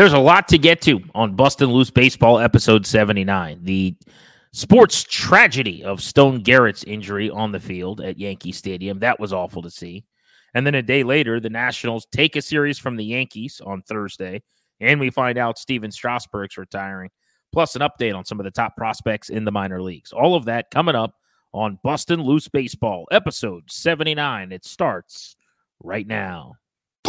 There's a lot to get to on Bustin' Loose Baseball episode 79. The sports tragedy of Stone Garrett's injury on the field at Yankee Stadium. That was awful to see. And then a day later, the Nationals take a series from the Yankees on Thursday, and we find out Stephen Strasburg's retiring, plus an update on some of the top prospects in the minor leagues. All of that coming up on Bustin' Loose Baseball, episode 79. It starts right now.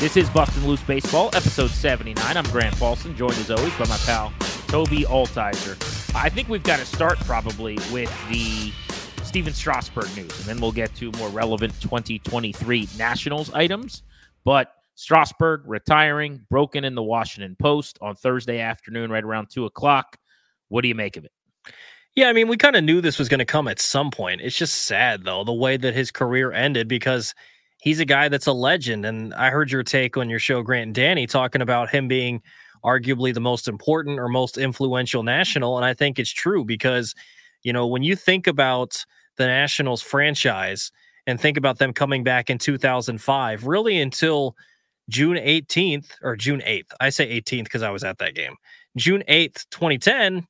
This is Bustin' Loose Baseball, episode 79. I'm Grant Paulson, joined as always by my pal, Toby Altizer. I think we've got to start probably with the Stephen Strasburg news, and then we'll get to more relevant 2023 Nationals items. But Strasburg retiring, broken in the Washington Post on Thursday afternoon, right around 2 o'clock. What do you make of it? Yeah, I mean, we kind of knew this was going to come at some point. It's just sad, though, the way that his career ended, because he's a guy that's a legend, and I heard your take on your show, Grant and Danny, talking about him being arguably the most important or most influential National, and I think it's true because, you know, when you think about the Nationals franchise and think about them coming back in 2005, really until June 8th, 2010,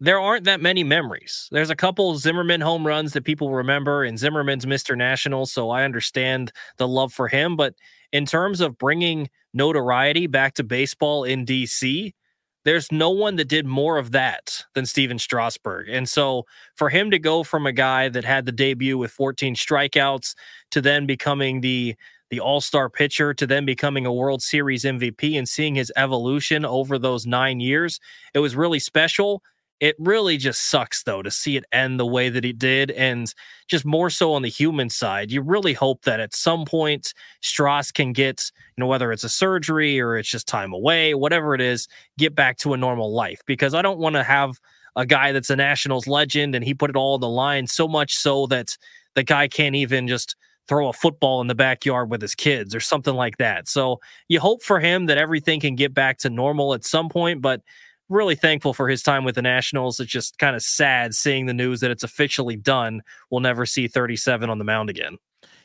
there aren't that many memories. There's a couple Zimmerman home runs that people remember, and Zimmerman's Mr. National, so I understand the love for him. But in terms of bringing notoriety back to baseball in D.C., there's no one that did more of that than Stephen Strasburg. And so for him to go from a guy that had the debut with 14 strikeouts to then becoming the all-star pitcher to then becoming a World Series MVP and seeing his evolution over those 9 years, it was really special. It really just sucks, though, to see it end the way that it did, and just more so on the human side. You really hope that at some point Strauss can get, you know, whether it's a surgery or it's just time away, whatever it is, get back to a normal life, because I don't want to have a guy that's a Nationals legend and he put it all on the line so much so that the guy can't even just throw a football in the backyard with his kids or something like that. So you hope for him that everything can get back to normal at some point, but really thankful for his time with the Nationals. It's just kind of sad seeing the news that it's officially done. We'll never see 37 on the mound again.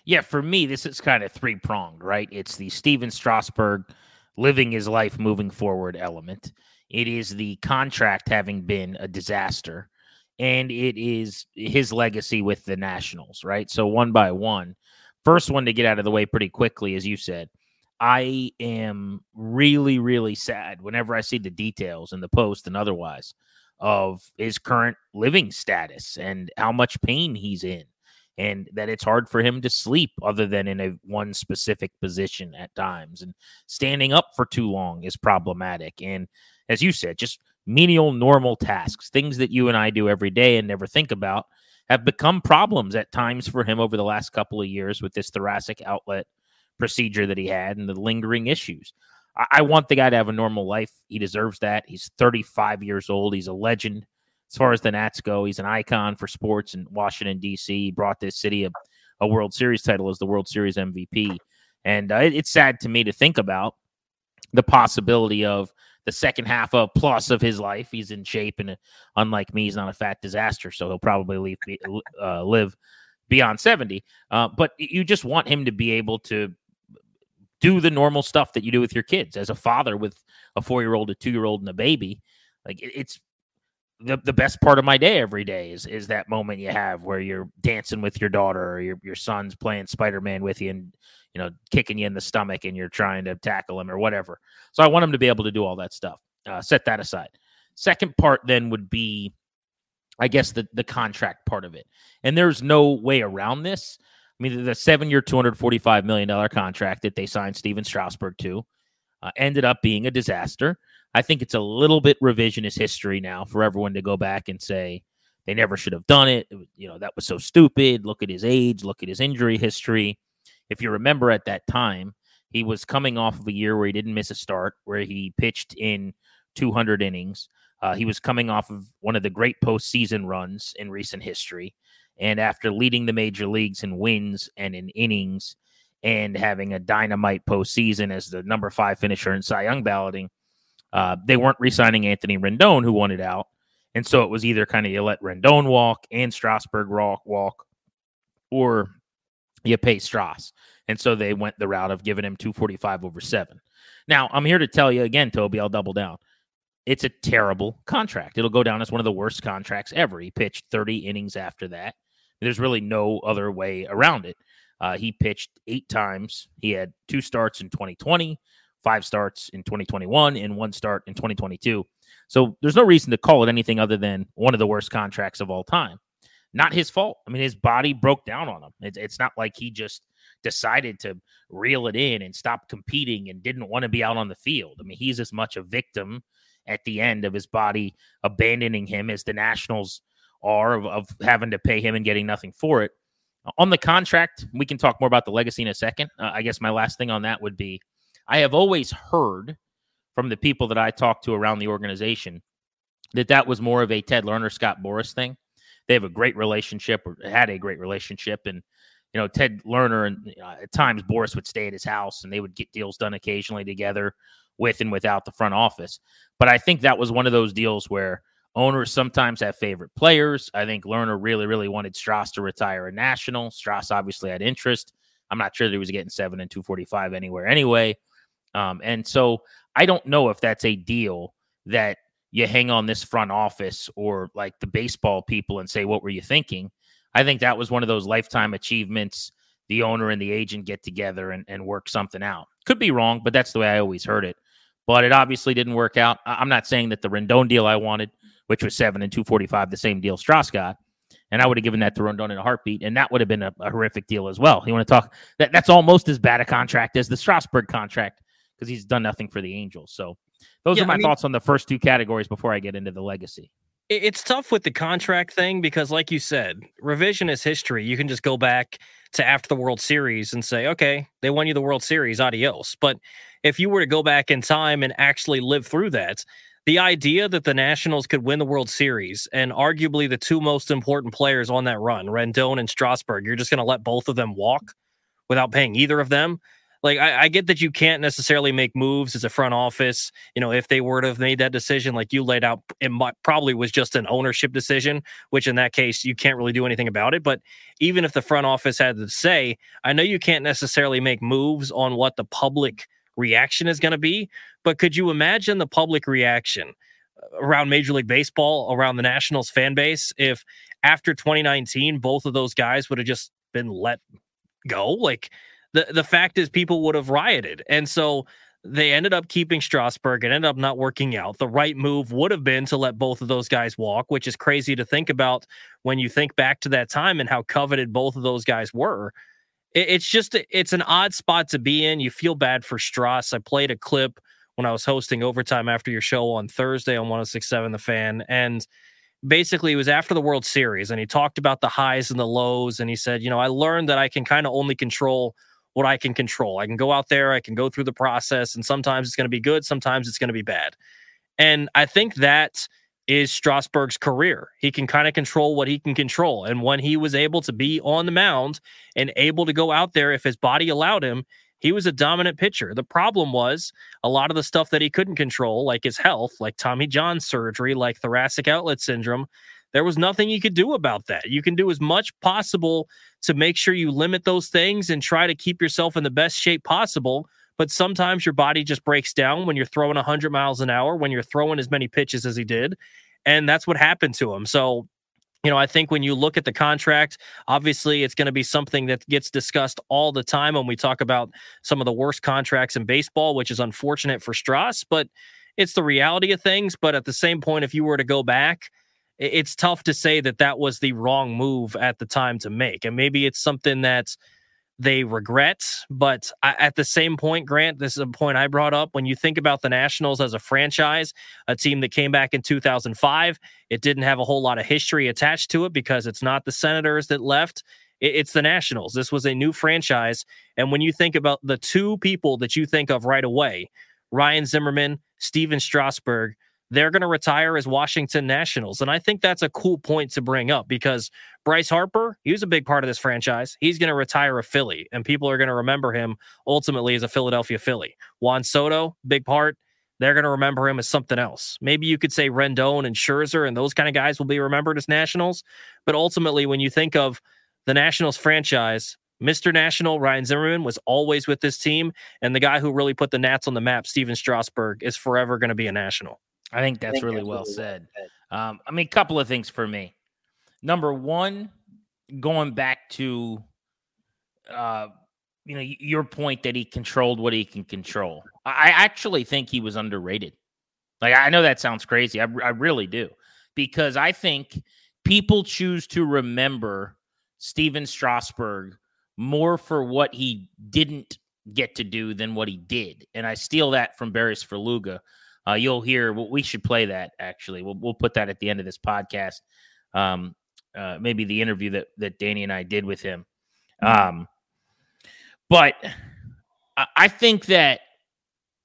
Yeah, for me, this is kind of three-pronged, right? It's the Stephen Strasburg living his life moving forward element. It is the contract having been a disaster. And it is his legacy with the Nationals, right? So one by one. First one to get out of the way pretty quickly, as you said. I am really, really sad whenever I see the details in the Post and otherwise of his current living status and how much pain he's in, and that it's hard for him to sleep other than in one specific position at times. And standing up for too long is problematic. And as you said, just menial, normal tasks, things that you and I do every day and never think about, have become problems at times for him over the last couple of years with this thoracic outlet procedure that he had and the lingering issues. I want the guy to have a normal life. He deserves that. He's 35 years old. He's a legend as far as the Nats go. He's an icon for sports in Washington, D.C. He brought this city a World Series title as the World Series MVP. And it's sad to me to think about the possibility of the second half of plus of his life. He's in shape, and unlike me, he's not a fat disaster, so he'll probably live beyond 70. But you just want him to be able to do the normal stuff that you do with your kids as a father with a 4-year-old, a 2-year-old, and a baby. Like, it's the best part of my day every day is that moment you have where you're dancing with your daughter or your son's playing Spider-Man with you and, you know, kicking you in the stomach and you're trying to tackle him or whatever. So I want him to be able to do all that stuff. Set that aside. Second part then would be, I guess, the contract part of it. And there's no way around this. I mean, the 7-year, $245 million contract that they signed Stephen Strasburg to ended up being a disaster. I think it's a little bit revisionist history now for everyone to go back and say they never should have done it. You know, that was so stupid. Look at his age. Look at his injury history. If you remember at that time, he was coming off of a year where he didn't miss a start, where he pitched in 200 innings. He was coming off of one of the great postseason runs in recent history. And after leading the major leagues in wins and in innings and having a dynamite postseason as the number 5 finisher in Cy Young balloting, they weren't re-signing Anthony Rendon, who wanted out. And so it was either kind of you let Rendon walk and Strasburg walk or you pay Stras. And so they went the route of giving him 245 over 7. Now, I'm here to tell you again, Toby, I'll double down. It's a terrible contract. It'll go down as one of the worst contracts ever. He pitched 30 innings after that. There's really no other way around it. He pitched 8 times. He had 2 starts in 2020, 5 starts in 2021, and 1 start in 2022. So there's no reason to call it anything other than one of the worst contracts of all time. Not his fault. I mean, his body broke down on him. It's not like he just decided to reel it in and stop competing and didn't want to be out on the field. I mean, he's as much a victim at the end of his body abandoning him as the Nationals are of having to pay him and getting nothing for it. On the contract, we can talk more about the legacy in a second. I guess my last thing on that would be, I have always heard from the people that I talked to around the organization that that was more of a Ted Lerner, Scott Boras thing. They have a great relationship, or had a great relationship. And, you know, Ted Lerner and at times Boras would stay at his house and they would get deals done occasionally together with and without the front office. But I think that was one of those deals where owners sometimes have favorite players. I think Lerner really, really wanted Stras to retire a National. Stras obviously had interest. I'm not sure that he was getting 7 and 245 anywhere anyway. And so I don't know if that's a deal that you hang on this front office or like the baseball people and say, what were you thinking? I think that was one of those lifetime achievements. The owner and the agent get together and work something out. Could be wrong, but that's the way I always heard it. But it obviously didn't work out. I'm not saying that the Rendon deal I wanted, which was 7 and 245, the same deal Stras got, and I would have given that to Rendon in a heartbeat, and that would have been a horrific deal as well. You want to talk? That's almost as bad a contract as the Strasburg contract, because he's done nothing for the Angels. So those are my thoughts on the first two categories before I get into the legacy. It's tough with the contract thing because, like you said, revisionist history. You can just go back to after the World Series and say, okay, they won you the World Series, adios. But if you were to go back in time and actually live through that, the idea that the Nationals could win the World Series and arguably the two most important players on that run, Rendon and Strasburg, you're just going to let both of them walk without paying either of them. Like, I get that you can't necessarily make moves as a front office. You know, if they were to have made that decision, like you laid out, it probably was just an ownership decision, which in that case, you can't really do anything about it. But even if the front office had to say, I know you can't necessarily make moves on what the public reaction is going to be, but could you imagine the public reaction around Major League Baseball, around the Nationals fan base, if after 2019, both of those guys would have just been let go? Like, The fact is people would have rioted. And so they ended up keeping Strasburg. It ended up not working out. The right move would have been to let both of those guys walk, which is crazy to think about when you think back to that time and how coveted both of those guys were. It's an odd spot to be in. You feel bad for Stras. I played a clip when I was hosting Overtime after your show on Thursday on 106.7 The Fan. And basically, it was after the World Series. And he talked about the highs and the lows. And he said, you know, I learned that I can kind of only control what I can control. I can go out there, I can go through the process, and sometimes it's going to be good, sometimes it's going to be bad. And I think that is Strasburg's career. He can kind of control what he can control. And when he was able to be on the mound and able to go out there, if his body allowed him, he was a dominant pitcher. The problem was a lot of the stuff that he couldn't control, like his health, like Tommy John surgery, like thoracic outlet syndrome, there was nothing you could do about that. You can do as much possible to make sure you limit those things and try to keep yourself in the best shape possible. But sometimes your body just breaks down when you're throwing 100 miles an hour, when you're throwing as many pitches as he did. And that's what happened to him. So, you know, I think when you look at the contract, obviously it's going to be something that gets discussed all the time when we talk about some of the worst contracts in baseball, which is unfortunate for Stras, but it's the reality of things. But at the same point, if you were to go back, it's tough to say that that was the wrong move at the time to make. And maybe it's something that they regret. But at the same point, Grant, this is a point I brought up. When you think about the Nationals as a franchise, a team that came back in 2005, it didn't have a whole lot of history attached to it because it's not the Senators that left. It's the Nationals. This was a new franchise. And when you think about the two people that you think of right away, Ryan Zimmerman, Stephen Strasburg, they're going to retire as Washington Nationals. And I think that's a cool point to bring up because Bryce Harper, he was a big part of this franchise. He's going to retire a Philly, and people are going to remember him ultimately as a Philadelphia Philly. Juan Soto, big part. They're going to remember him as something else. Maybe you could say Rendon and Scherzer and those kind of guys will be remembered as Nationals. But ultimately, when you think of the Nationals franchise, Mr. National, Ryan Zimmerman, was always with this team. And the guy who really put the Nats on the map, Stephen Strasburg, is forever going to be a National. I think that's really well said. I mean, a couple of things for me. Number one, going back to your point that he controlled what he can control. I actually think he was underrated. Like, I know that sounds crazy. I really do. Because I think people choose to remember Stephen Strasburg more for what he didn't get to do than what he did. And I steal that from Barry Svrluga. You'll hear, well, we should play that, actually. We'll put that at the end of this podcast. Maybe the interview that Danny and I did with him. But I think that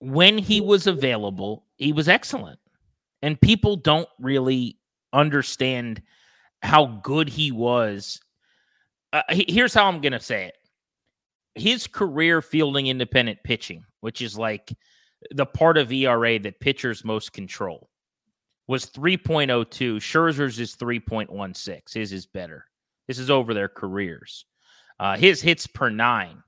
when he was available, he was excellent. And people don't really understand how good he was. Here's how I'm going to say it. His career fielding independent pitching, which is like the part of ERA that pitchers most control, was 3.02. Scherzer's is 3.16. His is better. This is over their careers. His hits per nine,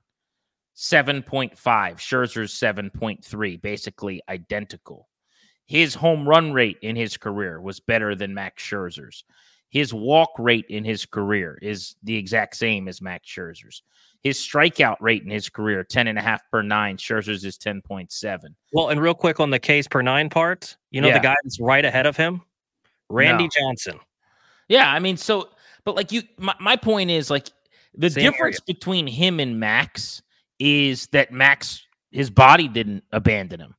7.5. Scherzer's 7.3, basically identical. His home run rate in his career was better than Max Scherzer's. His walk rate in his career is the exact same as Max Scherzer's. His strikeout rate in his career, 10.5 per nine. Scherzer's is 10.7. Well, and real quick on the Ks per nine part, the guy that's right ahead of him, Randy Johnson. Yeah, I mean, so, but like my point is like the difference between him and Max is that Max, his body didn't abandon him,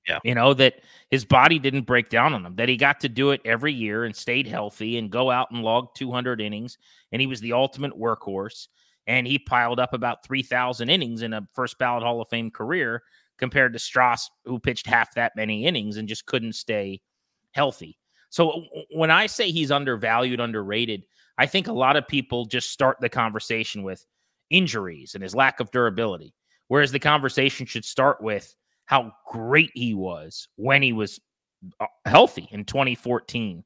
that his body didn't break down on him, that he got to do it every year and stayed healthy and go out and log 200 innings. And he was the ultimate workhorse. And he piled up about 3,000 innings in a first ballot Hall of Fame career compared to Strauss, who pitched half that many innings and just couldn't stay healthy. So when I say he's undervalued, underrated, I think a lot of people just start the conversation with injuries and his lack of durability. Whereas the conversation should start with how great he was when he was healthy in 2014,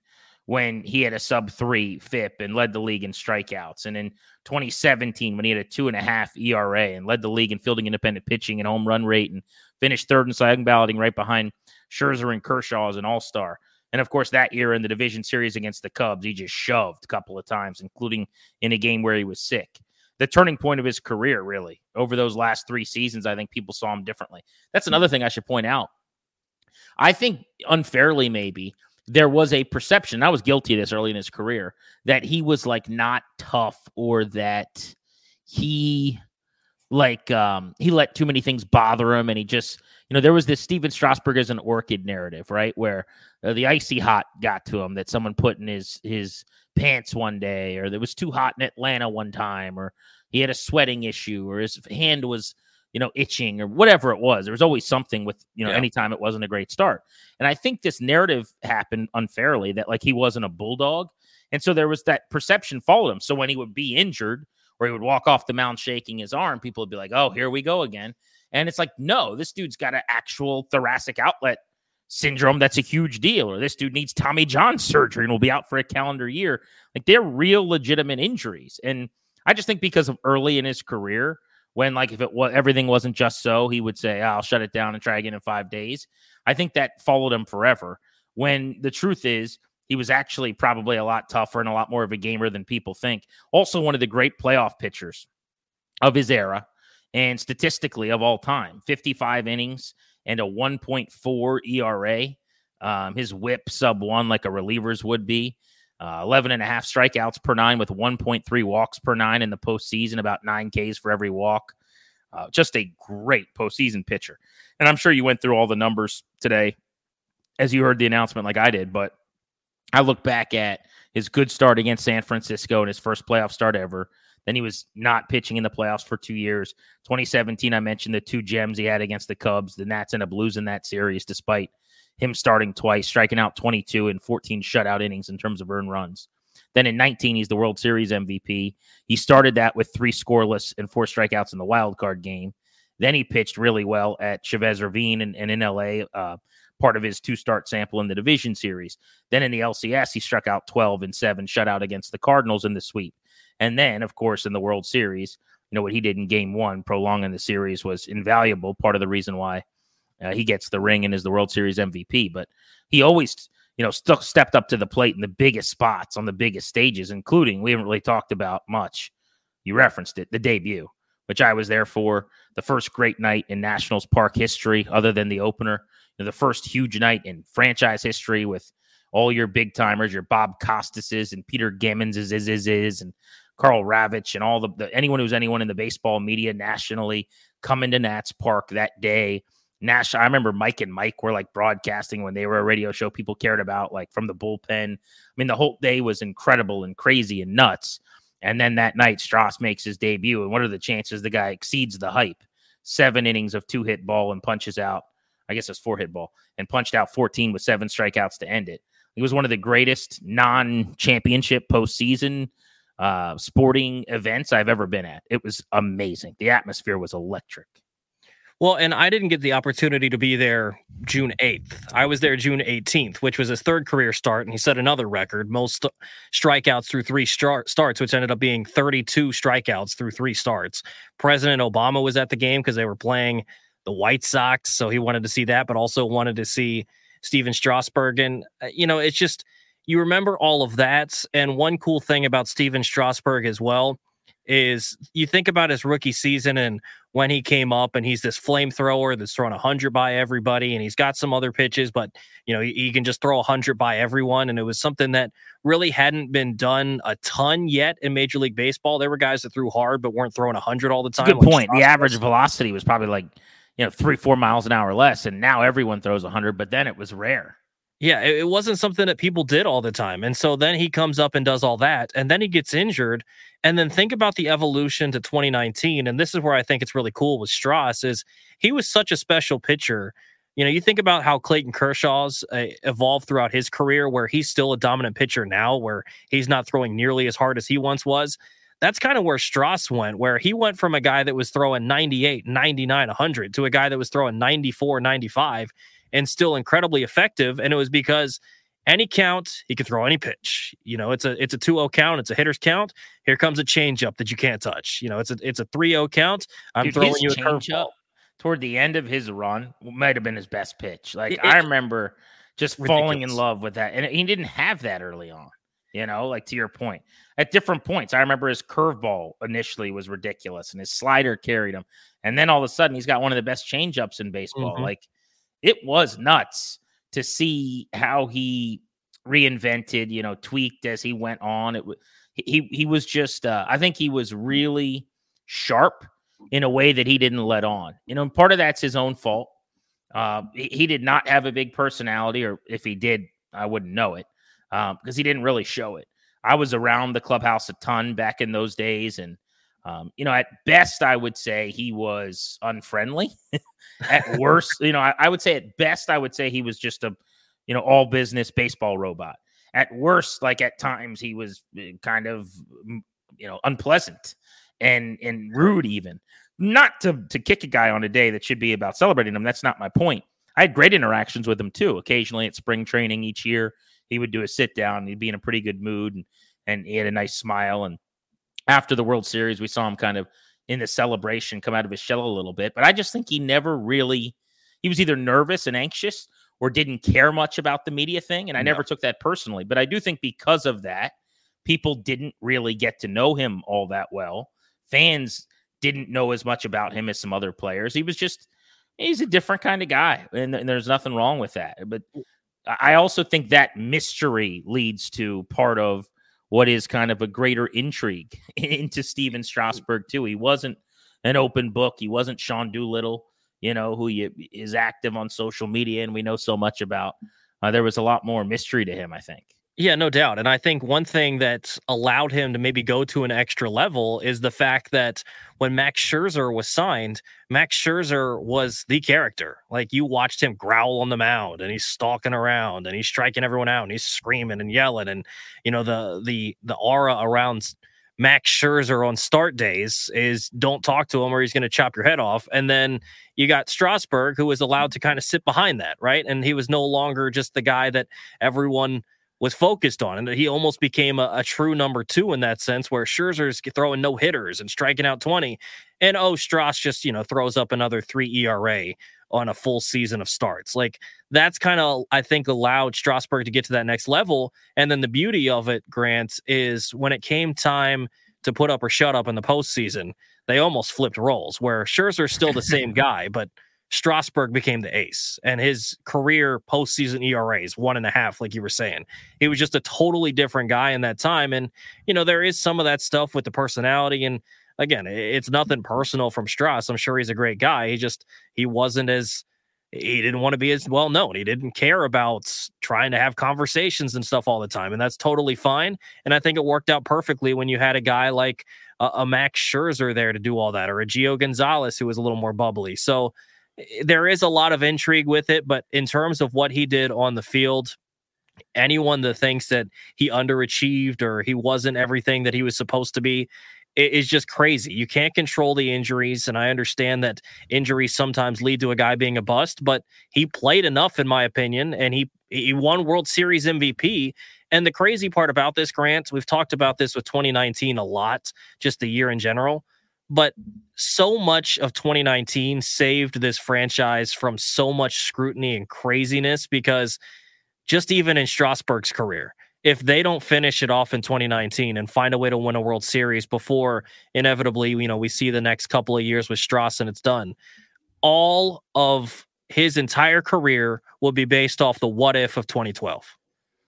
when he had a sub-3 FIP and led the league in strikeouts. And in 2017, when he had a 2.5 ERA and led the league in fielding independent pitching and home run rate and finished third in slugging balloting right behind Scherzer and Kershaw as an all-star. And, of course, that year in the division series against the Cubs, he just shoved a couple of times, including in a game where he was sick. The turning point of his career, really. Over those last three seasons, I think people saw him differently. That's another thing I should point out. I think, unfairly maybe, there was a perception, I was guilty of this early in his career, that he was, like, not tough or that he, like, he let too many things bother him and he just, there was this Stephen Strasburg as an orchid narrative, right, where the icy hot got to him, that someone put in his pants one day, or it was too hot in Atlanta one time, or he had a sweating issue, or his hand was, itching, or whatever it was. There was always something with, anytime it wasn't a great start. And I think this narrative happened unfairly that, like, he wasn't a bulldog. And so there was that perception followed him. So when he would be injured or he would walk off the mound shaking his arm, people would be like, oh, here we go again. And it's like, no, this dude's got an actual thoracic outlet syndrome. That's a huge deal. Or this dude needs Tommy John surgery and will be out for a calendar year. Like, they're real legitimate injuries. And I just think because of early in his career, when, like, if it was everything wasn't just so, he would say, I'll shut it down and try again in 5 days. I think that followed him forever. When the truth is, he was actually probably a lot tougher and a lot more of a gamer than people think. Also, one of the great playoff pitchers of his era and statistically of all time, 55 innings. And a 1.4 ERA, his whip sub-1 like a reliever's would be, 11.5 strikeouts per nine with 1.3 walks per nine in the postseason, about 9 Ks for every walk. Just a great postseason pitcher. And I'm sure you went through all the numbers today as you heard the announcement like I did, but I look back at his good start against San Francisco and his first playoff start ever. Then he was not pitching in the playoffs for 2 years. 2017, I mentioned the 2 gems he had against the Cubs. The Nats ended up losing that series despite him starting twice, striking out 22 in 14 shutout innings in terms of earned runs. Then in 19, he's the World Series MVP. He started that with 3 scoreless and 4 strikeouts in the wild card game. Then he pitched really well at Chavez Ravine and in LA, part of his 2-start sample in the division series. Then in the LCS, he struck out 12 and 7 shutout against the Cardinals in the sweep. And then, of course, in the World Series, you know, what he did in game one, prolonging the series, was invaluable. Part of the reason why he gets the ring and is the World Series MVP. But he always, you know, stepped up to the plate in the biggest spots on the biggest stages, including, we haven't really talked about much, you referenced it, the debut, which I was there for, the first great night in Nationals Park history other than the opener, you know, the first huge night in franchise history with all your big-timers, your Bob Costases and Peter Gammons and Carl Ravitch and all the anyone who's anyone in the baseball media nationally coming to Nats Park that day. Nash, I remember Mike and Mike were like broadcasting when they were a radio show people cared about, like from the bullpen. I mean, the whole day was incredible and crazy and nuts. And then that night, Strass makes his debut. And what are the chances the guy exceeds the hype? 7 innings of 2-hit ball and punches out, I guess it's 4-hit ball, and punched out 14 with 7 strikeouts to end it. It was one of the greatest non-championship postseason sporting events I've ever been at. It was amazing. The atmosphere was electric. Well, and I didn't get the opportunity to be there June 8th. I was there June 18th, which was his third career start, and he set another record, most strikeouts through 3 starts, which ended up being 32 strikeouts through 3 starts. President Obama was at the game because they were playing the White Sox, so he wanted to see that, but also wanted to see Stephen Strasburg. And, you know, it's just, you remember all of that. And one cool thing about Stephen Strasburg as well is you think about his rookie season and when he came up, and he's this flamethrower that's thrown 100 by everybody, and he's got some other pitches, but you know, he can just throw 100 by everyone. And it was something that really hadn't been done a ton yet in Major League Baseball. There were guys that threw hard but weren't throwing 100 all the time. Good point. The average velocity was probably like, you know, 3-4 miles an hour less, and now everyone throws 100, but then it was rare. Yeah, it wasn't something that people did all the time. And so then he comes up and does all that, and then he gets injured. And then think about the evolution to 2019. And this is where I think it's really cool with Strass is he was such a special pitcher. You know, you think about how Clayton Kershaw's evolved throughout his career, where he's still a dominant pitcher now, where he's not throwing nearly as hard as he once was. That's kind of where Strass went, where he went from a guy that was throwing 98, 99, 100 to a guy that was throwing 94, 95. And still incredibly effective. And it was because any count, he could throw any pitch. You know, it's a 2-0 count. It's a hitter's count. Here comes a changeup that you can't touch. You know, it's a 3-0 count. I'm throwing you a curveball. Toward the end of his run might have been his best pitch. Like I remember just falling in love with that. And he didn't have that early on, you know, like to your point. At different points, I remember his curveball initially was ridiculous and his slider carried him. And then all of a sudden he's got one of the best changeups in baseball. Mm-hmm. Like, it was nuts to see how he reinvented, you know, tweaked as he went on. He was just, I think he was really sharp in a way that he didn't let on. You know, and part of that's his own fault. He did not have a big personality, or if he did, I wouldn't know it because he didn't really show it. I was around the clubhouse a ton back in those days, and you know, at best, I would say he was unfriendly. At worst, you know, I would say at best, I would say he was just a, you know, all business baseball robot. At worst, like at times he was kind of, you know, unpleasant and rude even. Not to kick a guy on a day that should be about celebrating him. That's not my point. I had great interactions with him, too. Occasionally at spring training each year, he would do a sit down. He'd be in a pretty good mood and he had a nice smile. And after the World Series, we saw him kind of in the celebration come out of his shell a little bit. But I just think he never really – he was either nervous and anxious or didn't care much about the media thing, and I never took that personally. But I do think because of that, people didn't really get to know him all that well. Fans didn't know as much about him as some other players. He was just – he's a different kind of guy, and there's nothing wrong with that. But I also think that mystery leads to part of – what is kind of a greater intrigue into Stephen Strasburg, too. He wasn't an open book. He wasn't Sean Doolittle, you know, who is active on social media and we know so much about. There was a lot more mystery to him, I think. Yeah, no doubt. And I think one thing that's allowed him to maybe go to an extra level is the fact that when Max Scherzer was signed, Max Scherzer was the character. Like, you watched him growl on the mound, and he's stalking around, and he's striking everyone out, and he's screaming and yelling. And, you know, the aura around Max Scherzer on start days is don't talk to him or he's going to chop your head off. And then you got Strasburg, who was allowed to kind of sit behind that, right? And he was no longer just the guy that everyone was focused on, and he almost became a true number two in that sense, where Scherzer's throwing no hitters and striking out 20, and Strasburg just, you know, throws up another 3 ERA on a full season of starts. Like, that's kind of, I think, allowed Strasburg to get to that next level. And then the beauty of it, Grant, is when it came time to put up or shut up in the postseason, they almost flipped roles, where Scherzer's still the same guy, but Strasburg became the ace, and his career postseason ERA is 1.5. Like you were saying, he was just a totally different guy in that time. And, you know, there is some of that stuff with the personality. And again, it's nothing personal from Strass. I'm sure he's a great guy. He didn't want to be as well known. He didn't care about trying to have conversations and stuff all the time. And that's totally fine. And I think it worked out perfectly when you had a guy like a Max Scherzer there to do all that, or a Gio Gonzalez, who was a little more bubbly. So there is a lot of intrigue with it, but in terms of what he did on the field, anyone that thinks that he underachieved or he wasn't everything that he was supposed to be is just crazy. You can't control the injuries, and I understand that injuries sometimes lead to a guy being a bust, but he played enough, in my opinion, and he won World Series MVP. And the crazy part about this, Grant, we've talked about this with 2019 a lot, just the year in general, but so much of 2019 saved this franchise from so much scrutiny and craziness, because just even in Strasburg's career, if they don't finish it off in 2019 and find a way to win a World Series before inevitably, you know, we see the next couple of years with Strass and it's done, all of his entire career will be based off the what if of 2012.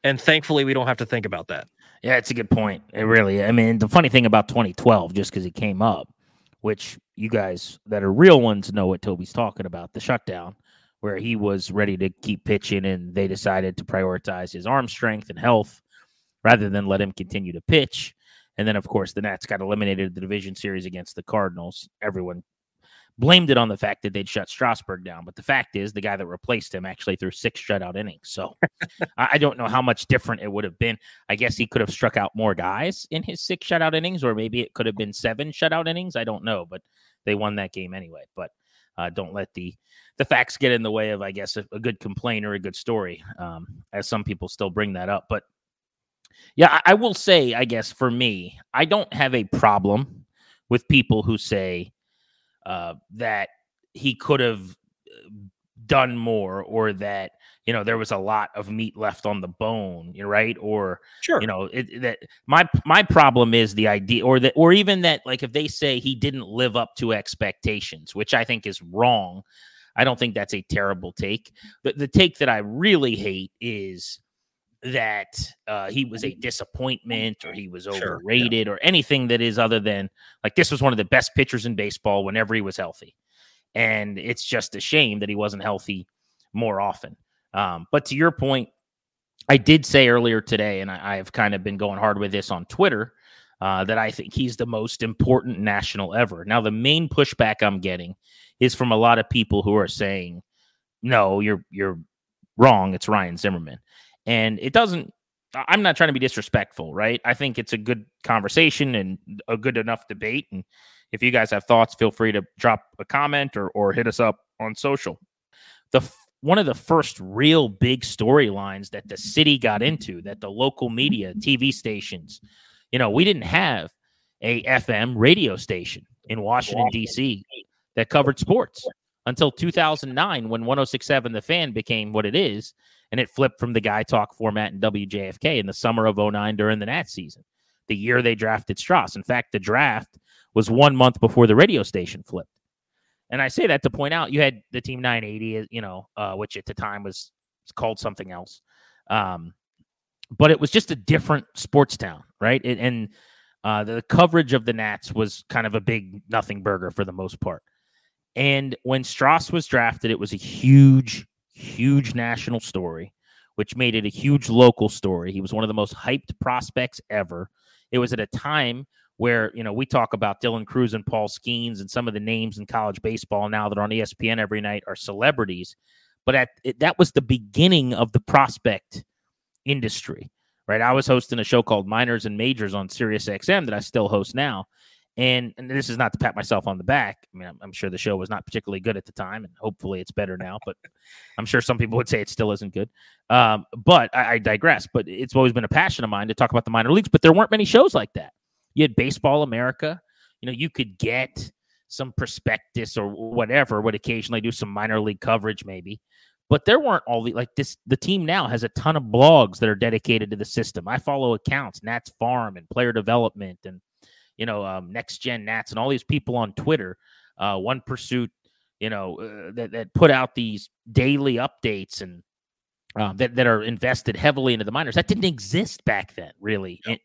And thankfully, we don't have to think about that. Yeah, it's a good point. It really, I mean, the funny thing about 2012, just because it came up, which you guys that are real ones know what Toby's talking about, the shutdown, where he was ready to keep pitching and they decided to prioritize his arm strength and health rather than let him continue to pitch. And then, of course, the Nats got eliminated in the division series against the Cardinals. Everyone blamed it on the fact that they'd shut Strasburg down. But the fact is, the guy that replaced him actually threw 6 shutout innings. So I don't know how much different it would have been. I guess he could have struck out more guys in his 6 shutout innings, or maybe it could have been 7 shutout innings. I don't know, but they won that game anyway. But don't let the facts get in the way of, I guess, a good complaint or a good story, as some people still bring that up. But yeah, I will say, I guess, for me, I don't have a problem with people who say, that he could have done more, or that, you know, there was a lot of meat left on the bone, right? Or, sure, you know, that my problem is the idea, or even that, like, if they say he didn't live up to expectations, which I think is wrong. I don't think that's a terrible take. But the take that I really hate is that he was a disappointment, or he was overrated, or anything that is other than, like, this was one of the best pitchers in baseball whenever he was healthy. And it's just a shame that he wasn't healthy more often. But to your point, I did say earlier today, and I have kind of been going hard with this on Twitter, that I think he's the most important National ever. Now, the main pushback I'm getting is from a lot of people who are saying, no, you're wrong. It's Ryan Zimmerman. And it doesn't, I'm not trying to be disrespectful, right? I think it's a good conversation and a good enough debate. And if you guys have thoughts, feel free to drop a comment or hit us up on social. One of the first real big storylines that the city got into, that the local media, TV stations, you know, we didn't have a FM radio station in Washington, D.C. that covered sports until 2009, when 106.7 The Fan became what it is. And it flipped from the guy talk format in WJFK in the summer of 2009 during the Nats season, the year they drafted Strass. In fact, the draft was 1 month before the radio station flipped. And I say that to point out you had the Team 980, you know, which at the time was called something else. But it was just a different sports town, right? The coverage of the Nats was kind of a big nothing burger for the most part. And when Strass was drafted, it was a huge national story which made it a huge local story. He was one of the most hyped prospects ever. It was at a time where, you know, we talk about Dylan Crews and Paul Skeens and some of the names in college baseball now that are on ESPN every night are celebrities. But that was the beginning of the prospect industry, right? I was hosting a show called Minors and Majors on SiriusXM that I still host now. And this is not to pat myself on the back. I mean, I'm sure the show was not particularly good at the time, and hopefully it's better now. But I'm sure some people would say it still isn't good. But I digress. But it's always been a passion of mine to talk about the minor leagues. But there weren't many shows like that. You had Baseball America. You know, you could get some prospectus or whatever, would occasionally do some minor league coverage maybe. But there weren't all the, like this, the team now has a ton of blogs that are dedicated to the system. I follow accounts, Nats Farm and Player Development and, you know, Next Gen Nats and all these people on Twitter, One Pursuit, you know, that put out these daily updates and that are invested heavily into the minors. That didn't exist back then, really. Yep.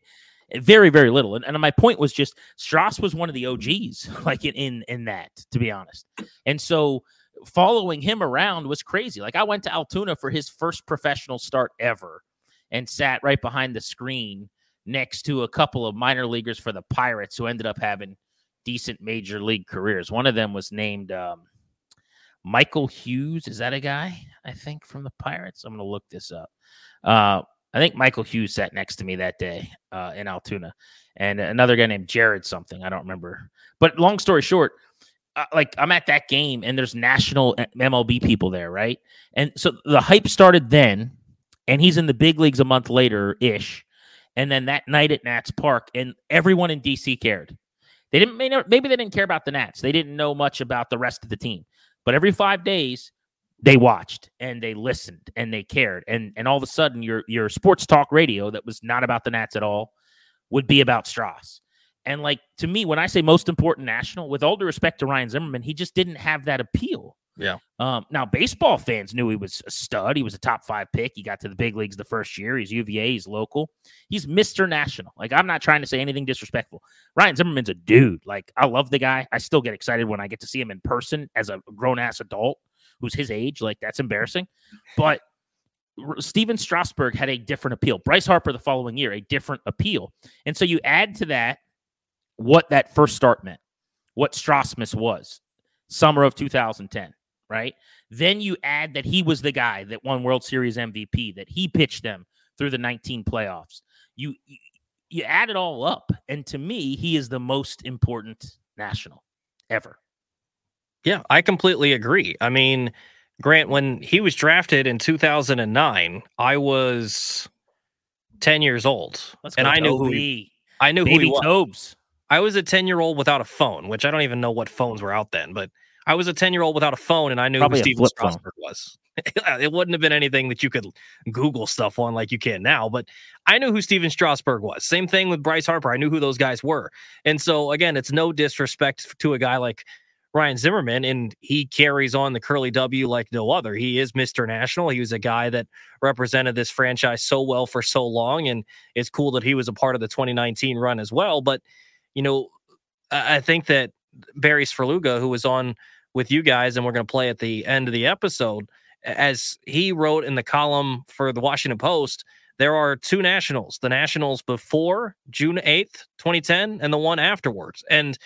Very, very little. And my point was just Strauss was one of the OGs, like in that, to be honest. And so following him around was crazy. Like I went to Altoona for his first professional start ever and sat right behind the screen next to a couple of minor leaguers for the Pirates who ended up having decent major league careers. One of them was named Michael Hughes. Is that a guy, I think, from the Pirates? I'm going to look this up. I think Michael Hughes sat next to me that day in Altoona, and another guy named Jared something. I don't remember. But long story short, like I'm at that game, and there's national MLB people there, right? And so the hype started then, and he's in the big leagues a month later-ish. And then that night at Nats Park, and everyone in D.C. cared. They didn't maybe they didn't care about the Nats. They didn't know much about the rest of the team. But every 5 days, they watched and they listened and they cared. And all of a sudden your sports talk radio that was not about the Nats at all would be about Strauss. And like, to me, when I say most important national, with all due respect to Ryan Zimmerman, he just didn't have that appeal. Yeah. Now baseball fans knew he was a stud. He was a top 5 pick. He got to the big leagues the first year. He's UVA. He's local. He's Mr. National. Like, I'm not trying to say anything disrespectful. Ryan Zimmerman's a dude. Like, I love the guy. I still get excited when I get to see him in person as a grown ass adult who's his age. Like, that's embarrassing. But Stephen Strasburg had a different appeal. Bryce Harper the following year, a different appeal. And so you add to that what that first start meant, what Strasmus was, summer of 2010, right? Then you add that he was the guy that won World Series MVP, that he pitched them through the 19 playoffs. You add it all up, and to me, he is the most important national ever. Yeah, I completely agree. I mean, Grant, when he was drafted in 2009, I was 10 years old. And I knew who he was. Tobes. I was a 10-year-old without a phone, which I don't even know what phones were out then, but I was a 10-year-old without a phone, and I knew who Stephen Strasburg was. It wouldn't have been anything that you could Google stuff on like you can now, but I knew who Stephen Strasburg was. Same thing with Bryce Harper. I knew who those guys were. And so, again, it's no disrespect to a guy like Ryan Zimmerman, and he carries on the curly W like no other. He is Mr. National. He was a guy that represented this franchise so well for so long, and it's cool that he was a part of the 2019 run as well. But, you know, I think that Barry Svrluga, who was on with you guys, and we're going to play at the end of the episode, as he wrote in the column for the Washington Post, there are two Nationals, the Nationals before June 8th, 2010, and the one afterwards. And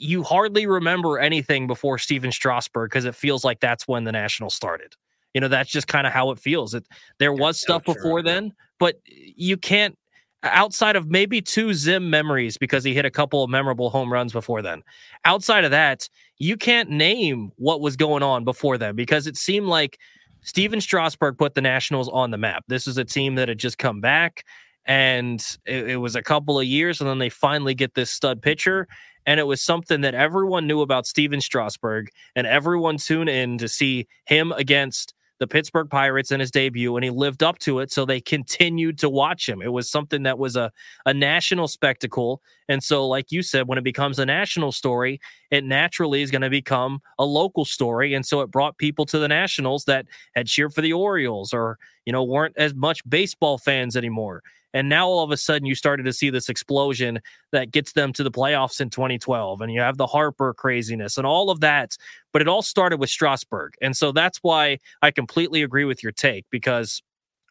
you hardly remember anything before Stephen Strasburg because it feels like that's when the Nationals started. You know, that's just kind of how it feels. There was stuff before then, but you can't, outside of maybe two Zim memories because he hit a couple of memorable home runs before then. Outside of that, you can't name what was going on before then because it seemed like Stephen Strasburg put the Nationals on the map. This is a team that had just come back, and it was a couple of years, and then they finally get this stud pitcher. And it was something that everyone knew about Stephen Strasburg, and everyone tuned in to see him against the Pittsburgh Pirates in his debut, and he lived up to it, so they continued to watch him. It was something that was a national spectacle. And so, like you said, when it becomes a national story, it naturally is going to become a local story. And so it brought people to the Nationals that had cheered for the Orioles or, you know, weren't as much baseball fans anymore. And now all of a sudden you started to see this explosion that gets them to the playoffs in 2012, and you have the Harper craziness and all of that. But it all started with Strasburg. And so that's why I completely agree with your take, because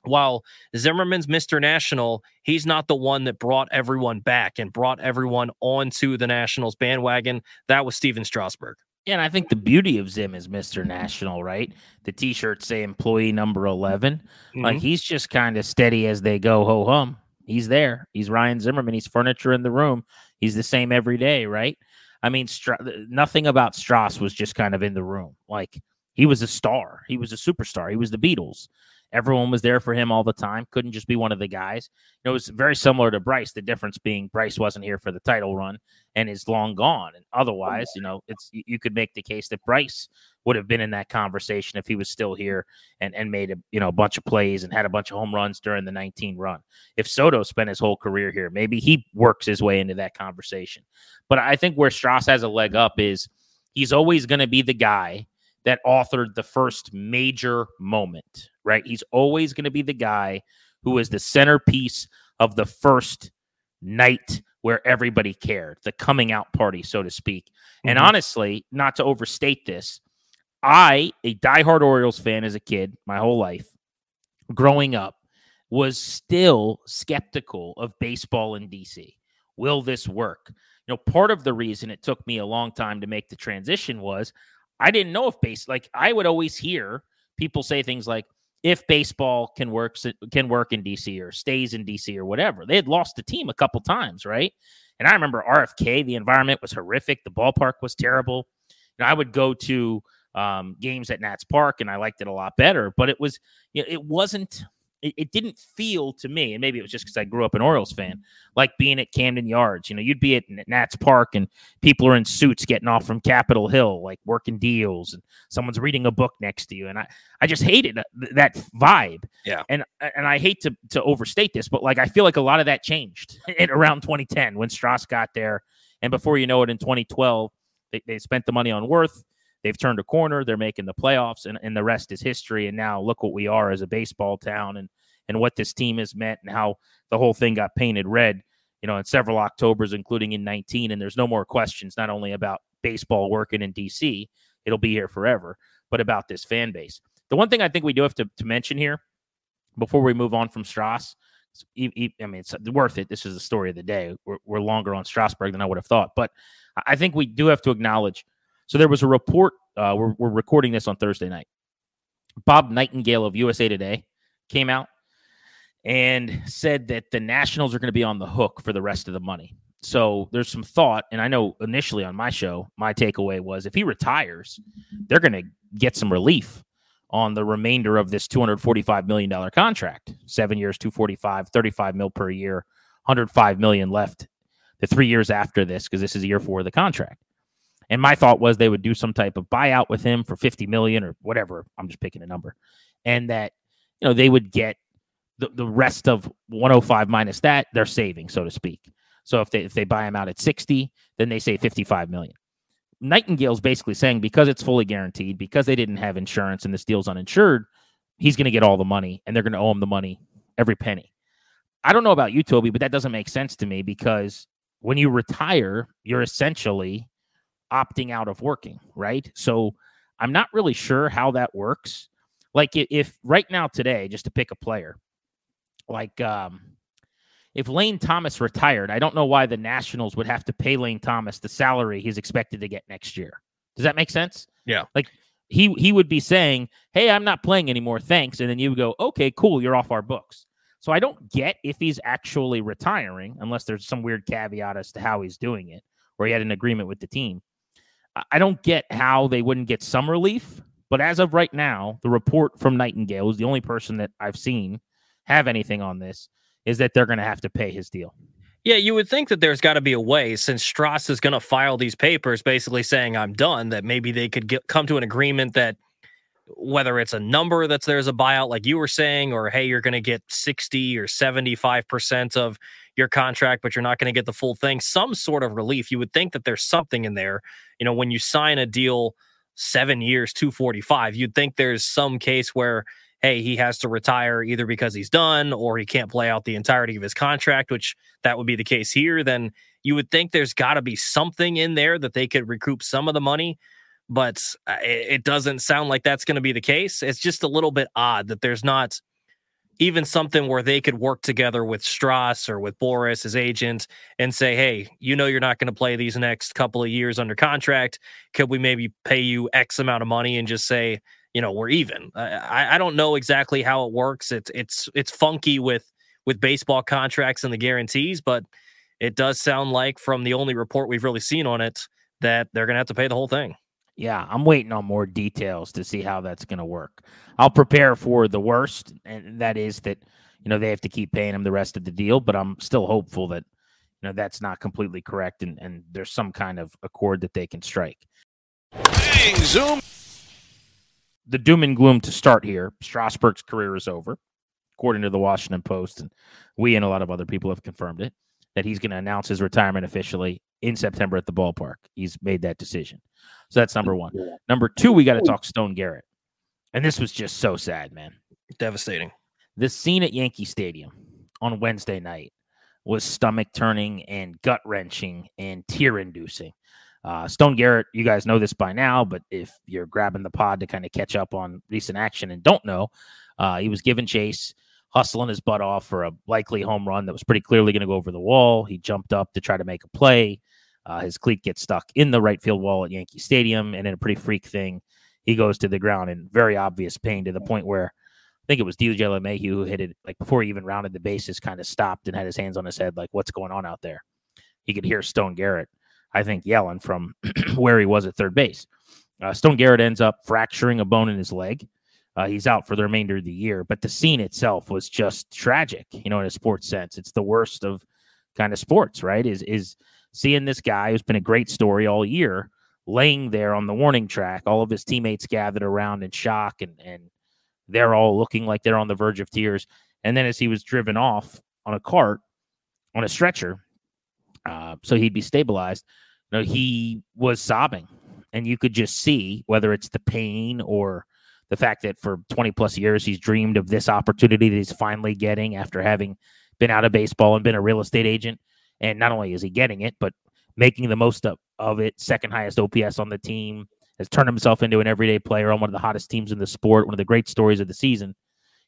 while Zimmerman's Mr. National, he's not the one that brought everyone back and brought everyone onto the Nationals bandwagon. That was Stephen Strasburg. Yeah, and I think the beauty of Zim is Mr. National, right? The T-shirts say employee number 11. Mm-hmm. Like, he's just kind of steady as they go, ho-hum. He's there. He's Ryan Zimmerman. He's furniture in the room. He's the same every day, right? I mean, nothing about Strass was just kind of in the room. Like, he was a star. He was a superstar. He was the Beatles. Everyone was there for him all the time. Couldn't just be one of the guys. You know, it was very similar to Bryce, the difference being Bryce wasn't here for the title run and is long gone. And otherwise, you know, it's you could make the case that Bryce would have been in that conversation if he was still here and made a bunch of plays and had a bunch of home runs during the 19 run. If Soto spent his whole career here, maybe he works his way into that conversation. But I think where Strauss has a leg up is he's always going to be the guy that authored the first major moment, right? He's always going to be the guy who is the centerpiece of the first night where everybody cared, the coming out party, so to speak. Mm-hmm. And honestly, not to overstate this, I, a diehard Orioles fan as a kid, my whole life, growing up, was still skeptical of baseball in DC. Will this work? You know, part of the reason it took me a long time to make the transition was I didn't know if I would always hear people say things like, if baseball can work in DC or stays in DC or whatever. They had lost the team a couple times, right? And I remember RFK, the environment was horrific. The ballpark was terrible. You know, I would go to games at Nats Park, and I liked it a lot better. But it was, you know, it didn't feel to me, and maybe it was just because I grew up an Orioles fan, like being at Camden Yards. You know, you'd be at Nats Park and people are in suits getting off from Capitol Hill, like working deals, and someone's reading a book next to you. And I just hated that vibe. Yeah. And I hate to overstate this, but like I feel like a lot of that changed around 2010 when Strauss got there. And before you know it, in 2012, they spent the money on Worth. They've turned a corner. They're making the playoffs, and the rest is history. And now look what we are as a baseball town and what this team has meant and how the whole thing got painted red, you know, in several Octobers, including in 19. And there's no more questions, not only about baseball working in D.C., it'll be here forever, but about this fan base. The one thing I think we do have to mention here before we move on from Strauss, it's worth it. This is the story of the day. We're longer on Strasburg than I would have thought. But I think we do have to acknowledge. So there was a report, we're recording this on Thursday night. Bob Nightingale of USA Today came out and said that the Nationals are going to be on the hook for the rest of the money. So there's some thought, and I know initially on my show, my takeaway was if he retires, they're going to get some relief on the remainder of this $245 million contract. 7 years, $245, $35 million per year, $105 million left the 3 years after this, because this is year 4 of the contract. And my thought was they would do some type of buyout with him for $50 million or whatever. I'm just picking a number. And that, you know, they would get the rest of 105 minus that, they're saving, so to speak. So if they buy him out at 60, then they say $55 million. Nightingale's basically saying because it's fully guaranteed, because they didn't have insurance and this deal's uninsured, he's going to get all the money and they're going to owe him the money, every penny. I don't know about you, Toby, but that doesn't make sense to me because when you retire, you're essentially opting out of working, right? So I'm not really sure how that works. Like if right now today, just to pick a player, like if Lane Thomas retired, I don't know why the Nationals would have to pay Lane Thomas the salary he's expected to get next year. Does that make sense? Yeah. Like he would be saying, hey, I'm not playing anymore. Thanks. And then you would go, okay, cool. You're off our books. So I don't get if he's actually retiring, unless there's some weird caveat as to how he's doing it, or he had an agreement with the team. I don't get how they wouldn't get some relief, but as of right now, the report from Nightingale is the only person that I've seen have anything on this is that they're going to have to pay his deal. Yeah, you would think that there's got to be a way, since Strauss is going to file these papers basically saying I'm done, that maybe they could come to an agreement that whether it's a number that's there's a buyout like you were saying, or hey, you're going to get 60 or 75% of your contract, but you're not going to get the full thing, some sort of relief. You would think that there's something in there. You know, when you sign a deal 7 years, 245, you'd think there's some case where, hey, he has to retire either because he's done or he can't play out the entirety of his contract, which that would be the case here. Then you would think there's got to be something in there that they could recoup some of the money. But it doesn't sound like that's going to be the case. It's just a little bit odd that there's not even something where they could work together with Strauss or with Boras, his agent, and say, hey, you know you're not going to play these next couple of years under contract. Could we maybe pay you X amount of money and just say, you know, we're even? I don't know exactly how it works. It's funky with baseball contracts and the guarantees, but it does sound like, from the only report we've really seen on it, that they're going to have to pay the whole thing. Yeah, I'm waiting on more details to see how that's going to work. I'll prepare for the worst, and that is that, you know, they have to keep paying him the rest of the deal, but I'm still hopeful that, you know, that's not completely correct and there's some kind of accord that they can strike. Bang, zoom. The doom and gloom to start here. Strasburg's career is over, according to the Washington Post, and we and a lot of other people have confirmed it, that he's going to announce his retirement officially in September at the ballpark. He's made that decision. So that's number one. Number two, we got to talk Stone Garrett. And this was just so sad, man. Devastating. The scene at Yankee Stadium on Wednesday night was stomach-turning and gut-wrenching and tear-inducing. Stone Garrett, you guys know this by now, but if you're grabbing the pod to kind of catch up on recent action and don't know, he was given chase, hustling his butt off for a likely home run that was pretty clearly going to go over the wall. He jumped up to try to make a play. His cleat gets stuck in the right field wall at Yankee Stadium, and in a pretty freak thing, he goes to the ground in very obvious pain, to the point where I think it was DJ LeMahieu who hit it, like, before he even rounded the bases, kind of stopped and had his hands on his head, like, what's going on out there? He could hear Stone Garrett, I think, yelling from where he was at third base. Stone Garrett ends up fracturing a bone in his leg. He's out for the remainder of the year, but the scene itself was just tragic, you know, in a sports sense. It's the worst of kind of sports, right? Is seeing this guy who's been a great story all year laying there on the warning track, all of his teammates gathered around in shock, and they're all looking like they're on the verge of tears. And then as he was driven off on a cart, on a stretcher, so he'd be stabilized, you know, he was sobbing. And you could just see, whether it's the pain or the fact that for 20 plus years, he's dreamed of this opportunity that he's finally getting after having been out of baseball and been a real estate agent. And not only is he getting it, but making the most of it, second highest OPS on the team, has turned himself into an everyday player on one of the hottest teams in the sport, one of the great stories of the season.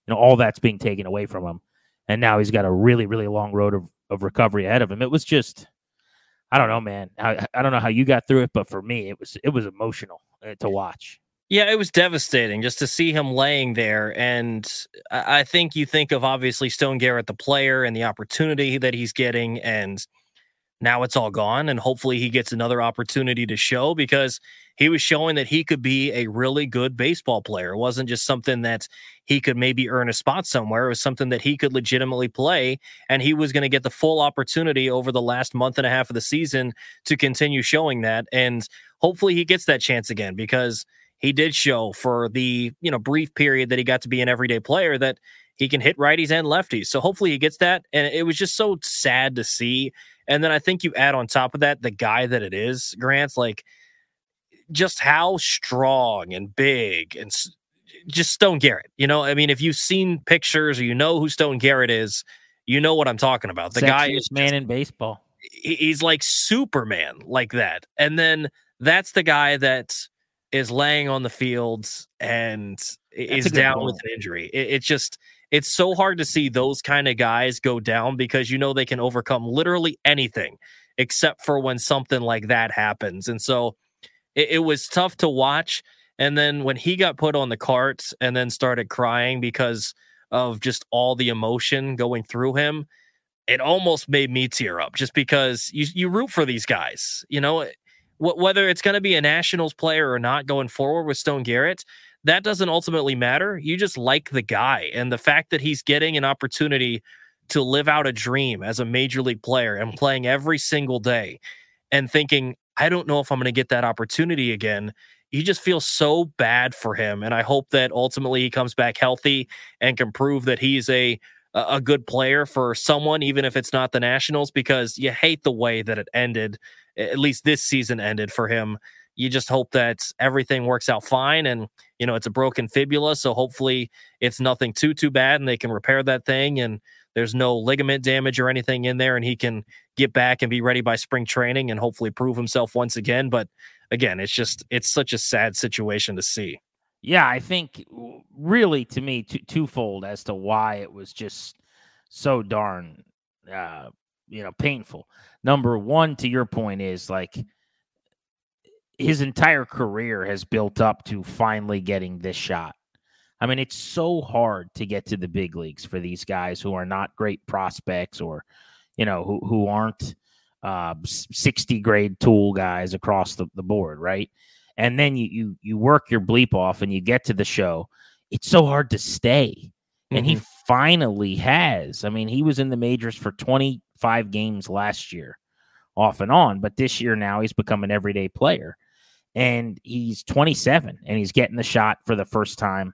You know, all that's being taken away from him. And now he's got a really, really long road of recovery ahead of him. It was just, I don't know, man. I don't know how you got through it, but for me, it was emotional to watch. Yeah, it was devastating just to see him laying there. And I think you think of, obviously, Stone Garrett, the player, and the opportunity that he's getting. And now it's all gone. And hopefully he gets another opportunity to show, because he was showing that he could be a really good baseball player. It wasn't just something that he could maybe earn a spot somewhere. It was something that he could legitimately play. And he was going to get the full opportunity over the last month and a half of the season to continue showing that. And hopefully he gets that chance again, because he did show, for the, you know, brief period that he got to be an everyday player, that he can hit righties and lefties. So hopefully he gets that. And it was just so sad to see. And then I think you add on top of that the guy that it is, Grant, like, just how strong and big and just Stone Garrett. You know, I mean, if you've seen pictures or you know who Stone Garrett is, you know what I'm talking about. The guy is man in baseball. He's like Superman, like that. And then that's the guy that is laying on the field and is down with an injury. It's so hard to see those kind of guys go down, because you know they can overcome literally anything except for when something like that happens. And so it was tough to watch. And then when he got put on the cart and then started crying because of just all the emotion going through him, it almost made me tear up, just because you root for these guys, you know. Whether it's going to be a Nationals player or not going forward with Stone Garrett, that doesn't ultimately matter. You just like the guy. And the fact that he's getting an opportunity to live out a dream as a major league player and playing every single day and thinking, I don't know if I'm going to get that opportunity again. You just feel so bad for him. And I hope that ultimately he comes back healthy and can prove that he's a good player for someone, even if it's not the Nationals, because you hate the way that it ended. At least this season ended for him. You just hope that everything works out fine. And, you know, it's a broken fibula, so hopefully it's nothing too bad and they can repair that thing and there's no ligament damage or anything in there, and he can get back and be ready by spring training and hopefully prove himself once again. But again, it's such a sad situation to see. Yeah, I think really, to me, twofold as to why it was just so darn, painful. Number one, to your point, is like his entire career has built up to finally getting this shot. I mean, it's so hard to get to the big leagues for these guys who are not great prospects or, who aren't 60 grade tool guys across the board, right? And then you work your bleep off and you get to the show. It's so hard to stay. And he finally has. I mean, he was in the majors for 25 games last year off and on. But this year now he's become an everyday player. And he's 27 and he's getting the shot for the first time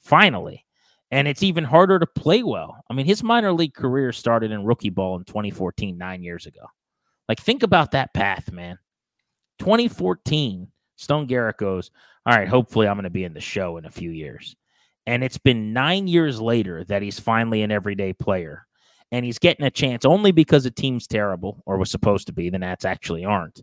finally. And it's even harder to play well. I mean, his minor league career started in rookie ball in 2014, 9 years ago. Like, think about that path, man. 2014. Stone Garrett goes, all right, hopefully I'm going to be in the show in a few years. And it's been 9 years later that he's finally an everyday player. And he's getting a chance only because the team's terrible, or was supposed to be. The Nats actually aren't.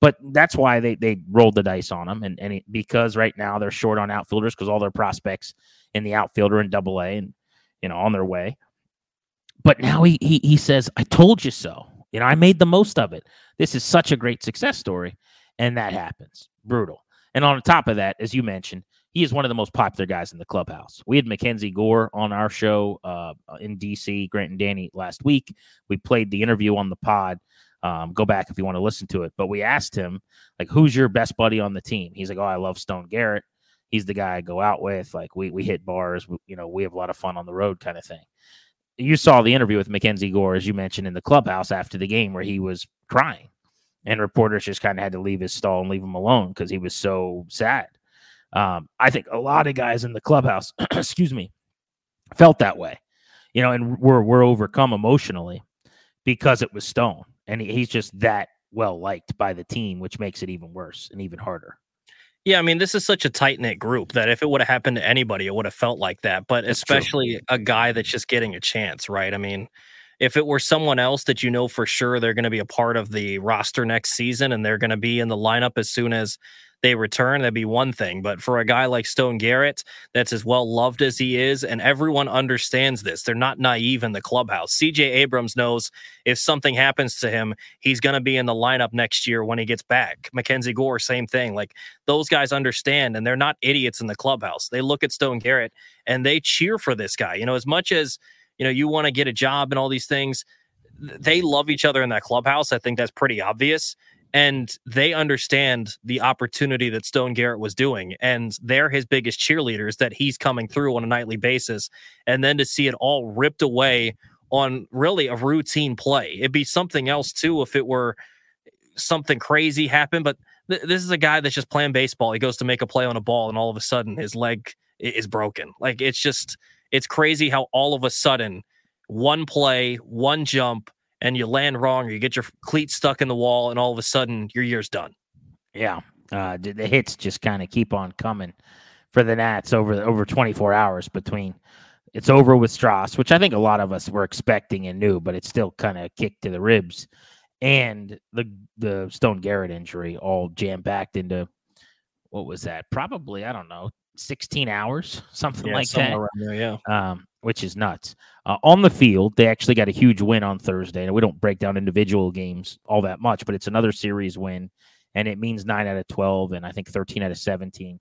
But that's why they rolled the dice on him. And because right now they're short on outfielders because all their prospects in the outfield are in Double-A and, on their way. But now he says, I told you so. I made the most of it. This is such a great success story. And that happens. Brutal. And on top of that, as you mentioned, he is one of the most popular guys in the clubhouse. We had Mackenzie Gore on our show in D.C., Grant and Danny, last week. We played the interview on the pod. Go back if you want to listen to it. But we asked him, like, who's your best buddy on the team? He's like, oh, I love Stone Garrett. He's the guy I go out with. Like, we hit bars. We have a lot of fun on the road kind of thing. You saw the interview with Mackenzie Gore, as you mentioned, in the clubhouse after the game where he was crying. And reporters just kind of had to leave his stall and leave him alone because he was so sad. I think a lot of guys in the clubhouse, excuse me, felt that way, and were overcome emotionally because it was Stone. And he's just that well-liked by the team, which makes it even worse and even harder. Yeah, I mean, this is such a tight-knit group that if it would have happened to anybody, it would have felt like that. But that's especially true. A guy that's just getting a chance, right? I mean, if it were someone else that for sure they're going to be a part of the roster next season and they're going to be in the lineup as soon as they return, that'd be one thing. But for a guy like Stone Garrett, that's as well-loved as he is, and everyone understands this. They're not naive in the clubhouse. C.J. Abrams knows if something happens to him, he's going to be in the lineup next year when he gets back. Mackenzie Gore, same thing. Like, those guys understand, and they're not idiots in the clubhouse. They look at Stone Garrett, and they cheer for this guy. As much as you want to get a job and all these things, they love each other in that clubhouse. I think that's pretty obvious. And they understand the opportunity that Stone Garrett was doing. And they're his biggest cheerleaders that he's coming through on a nightly basis. And then to see it all ripped away on really a routine play. It'd be something else, too, if it were something crazy happened. But this is a guy that's just playing baseball. He goes to make a play on a ball, and all of a sudden his leg is broken. Like, it's just... it's crazy how all of a sudden one play, one jump, and you land wrong or you get your cleat stuck in the wall and all of a sudden your year's done. Yeah. The hits just kind of keep on coming for the Nats over 24 hours between. It's over with Strass, which I think a lot of us were expecting and knew, but it's still kind of kicked to the ribs. And the Stone Garrett injury all jam-packed into, what was that? Probably, I don't know, 16 hours, something like that, around there, which is nuts. On the field, they actually got a huge win on Thursday, and we don't break down individual games all that much, but it's another series win, and it means 9 out of 12 and I think 13 out of 17.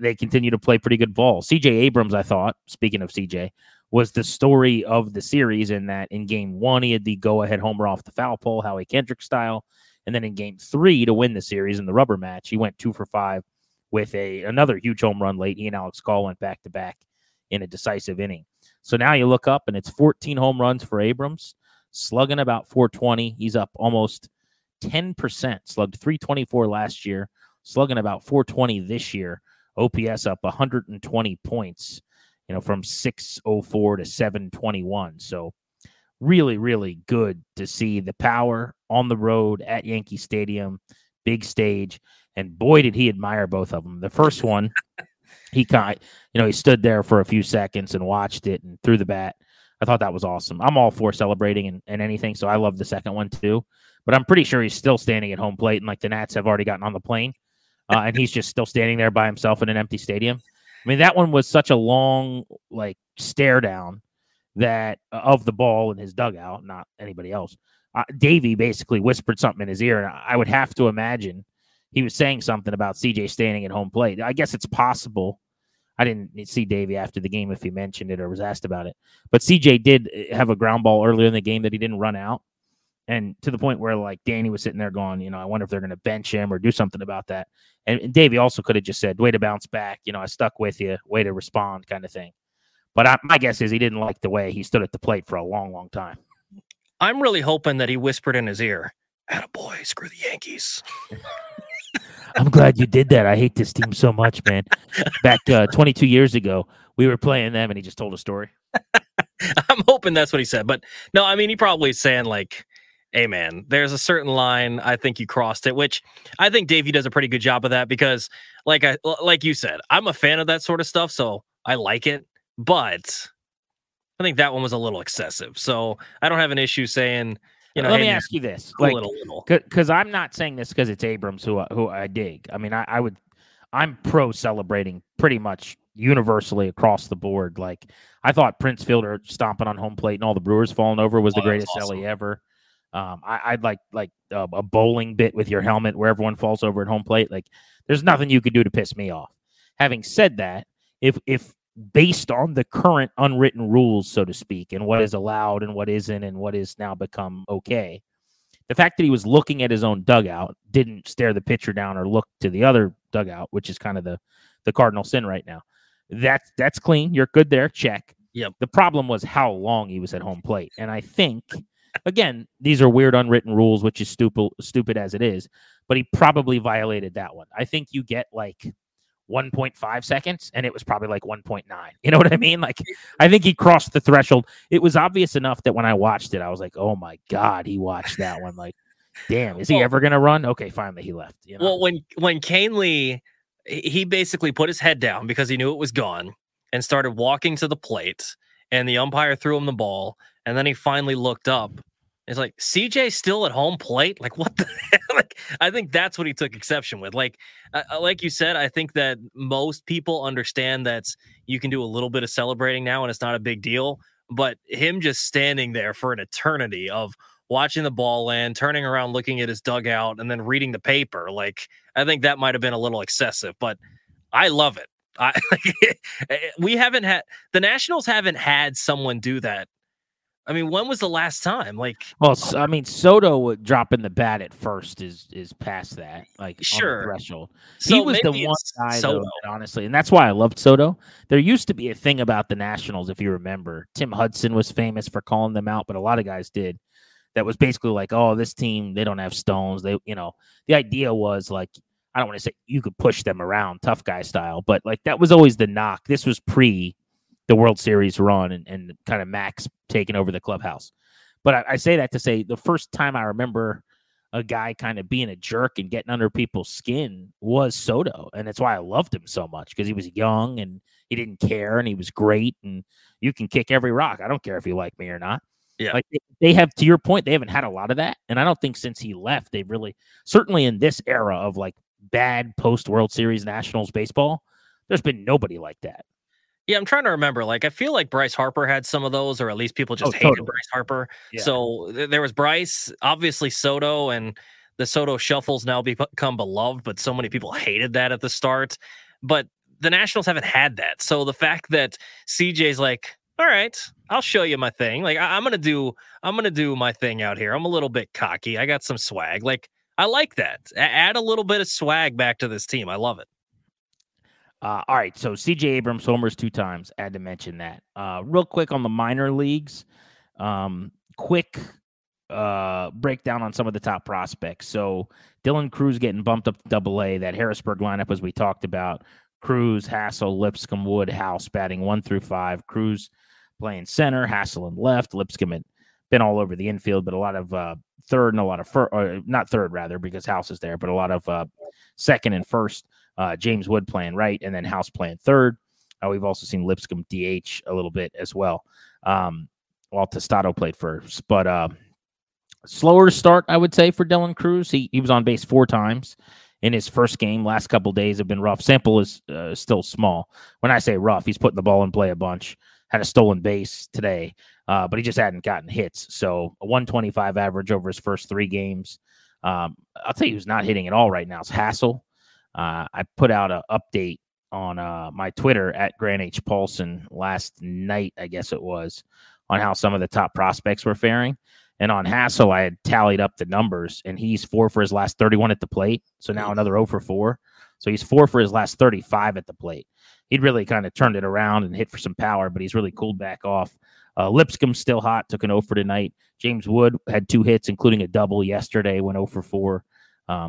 They continue to play pretty good ball. C.J. Abrams, I thought, speaking of C.J., was the story of the series in that in Game 1, he had the go-ahead homer off the foul pole, Howie Kendrick style, and then in Game 3 to win the series in the rubber match, he went 2 for 5. With another huge home run late. He and Alex Call went back-to-back in a decisive inning. So now you look up, and it's 14 home runs for Abrams, slugging about 420. He's up almost 10%, slugged 324 last year, slugging about 420 this year. OPS up 120 points, from 604 to 721. So really, really good to see the power on the road at Yankee Stadium, big stage. And boy, did he admire both of them. The first one, he kind, he stood there for a few seconds and watched it and threw the bat. I thought that was awesome. I'm all for celebrating and anything, so I love the second one too. But I'm pretty sure he's still standing at home plate, and like the Nats have already gotten on the plane. and he's just still standing there by himself in an empty stadium. I mean, that one was such a long, like, stare down that of the ball in his dugout, not anybody else. Davey basically whispered something in his ear, and I would have to imagine he was saying something about CJ standing at home plate. I guess it's possible. I didn't see Davey after the game if he mentioned it or was asked about it. But CJ did have a ground ball earlier in the game that he didn't run out. And to the point where, like, Danny was sitting there going, you know, I wonder if they're going to bench him or do something about that. And Davey also could have just said, way to bounce back. You know, I stuck with you. Way to respond kind of thing. But my guess is he didn't like the way he stood at the plate for a long, long time. I'm really hoping that he whispered in his ear, attaboy, screw the Yankees. I'm glad you did that. I hate this team so much, man. Back 22 years ago, we were playing them, and he just told a story. I'm hoping that's what he said. But, no, I mean, he probably is saying, like, hey, man, there's a certain line. I think you crossed it, which I think Davey does a pretty good job of that because, like you said, I'm a fan of that sort of stuff, so I like it. But I think that one was a little excessive. So I don't have an issue saying, you know, let me ask you this, like, because I'm not saying this because it's Abrams who I dig. I mean, I'm pro celebrating pretty much universally across the board. Like, I thought Prince Fielder stomping on home plate and all the Brewers falling over was the greatest awesome. LE ever. I'd like a bowling bit with your helmet where everyone falls over at home plate. Like, there's nothing you could do to piss me off. Having said that, if based on the current unwritten rules, so to speak, and what is allowed and what isn't and what is now become okay, the fact that he was looking at his own dugout, didn't stare the pitcher down or look to the other dugout, which is kind of the cardinal sin right now. That's clean. You're good there. Check. Yep. The problem was how long he was at home plate. And I think, again, these are weird unwritten rules, which is stupid as it is, but he probably violated that one. I think you get like 1.5 seconds, and it was probably like 1.9. You know what I mean? Like, I think he crossed the threshold. It was obvious enough that when I watched it, I was like, oh, my God, he watched that one. Like, damn, is he ever going to run? Okay, finally, he left. You know? Well, when Canely, he basically put his head down because he knew it was gone and started walking to the plate, and the umpire threw him the ball, and then he finally looked up. It's like, CJ still at home plate? Like, what the heck? Like, I think that's what he took exception with. Like you said, I think that most people understand that you can do a little bit of celebrating now and it's not a big deal. But him just standing there for an eternity of watching the ball land, turning around, looking at his dugout, and then reading the paper, like, I think that might have been a little excessive. But I love it. We haven't had – the Nationals haven't had someone do that. I mean, when was the last time? Like, well, I mean, Soto dropping the bat at first is past that, like, sure, on the threshold. So he was the one guy, though, that, honestly, and that's why I loved Soto. There used to be a thing about the Nationals, if you remember. Tim Hudson was famous for calling them out, but a lot of guys did. That was basically like, oh, this team, they don't have stones. They, you know, the idea was like, I don't want to say you could push them around, tough guy style, but like that was always the knock. This was pre the World Series run and kind of Max taking over the clubhouse. But I say that to say the first time I remember a guy kind of being a jerk and getting under people's skin was Soto. And that's why I loved him so much, because he was young and he didn't care and he was great. And you can kick every rock. I don't care if you like me or not. Yeah. Like they have, to your point, they haven't had a lot of that. And I don't think since he left, they've really, certainly in this era of like bad post World Series Nationals baseball, there's been nobody like that. Yeah, I'm trying to remember. Like, I feel like Bryce Harper had some of those, or at least people just hated Bryce Harper. Yeah. So there was Bryce, obviously Soto, and the Soto shuffles now become beloved, but so many people hated that at the start. But the Nationals haven't had that. So the fact that CJ's like, all right, I'll show you my thing. Like, I'm gonna do my thing out here. I'm a little bit cocky. I got some swag. Like, I like that. Add a little bit of swag back to this team. I love it. All right, so C.J. Abrams homers 2 times. I had to mention that. Real quick on the minor leagues, quick breakdown on some of the top prospects. So Dylan Crews getting bumped up to Double-A. That Harrisburg lineup, as we talked about, Crews, Hassel, Lipscomb, Wood, House batting 1 through 5. Crews playing center, Hassel in left. Lipscomb had been all over the infield, but a lot of third and a lot of because House is there, but a lot of second and first. James Wood playing right, and then House playing third. We've also seen Lipscomb DH a little bit as well, while Tostado played first. But slower start, I would say, for Dylan Crews. He was on base 4 times in his first game. Last couple days have been rough. Sample is still small. When I say rough, he's putting the ball in play a bunch. Had a stolen base today, but he just hadn't gotten hits. So a 125 average over his first three games. I'll tell you who's not hitting at all right now. It's Hassel. I put out an update on my Twitter at Grant H. Paulson last night, I guess it was, on how some of the top prospects were faring. And on Hassel, I had tallied up the numbers, and he's 4 for his last 31 at the plate. So now another 0 for 4. So he's 4 for his last 35 at the plate. He'd really kind of turned it around and hit for some power, but he's really cooled back off. Lipscomb still hot, took an 0 for tonight. James Wood had 2 hits, including a double yesterday, went 0 for 4.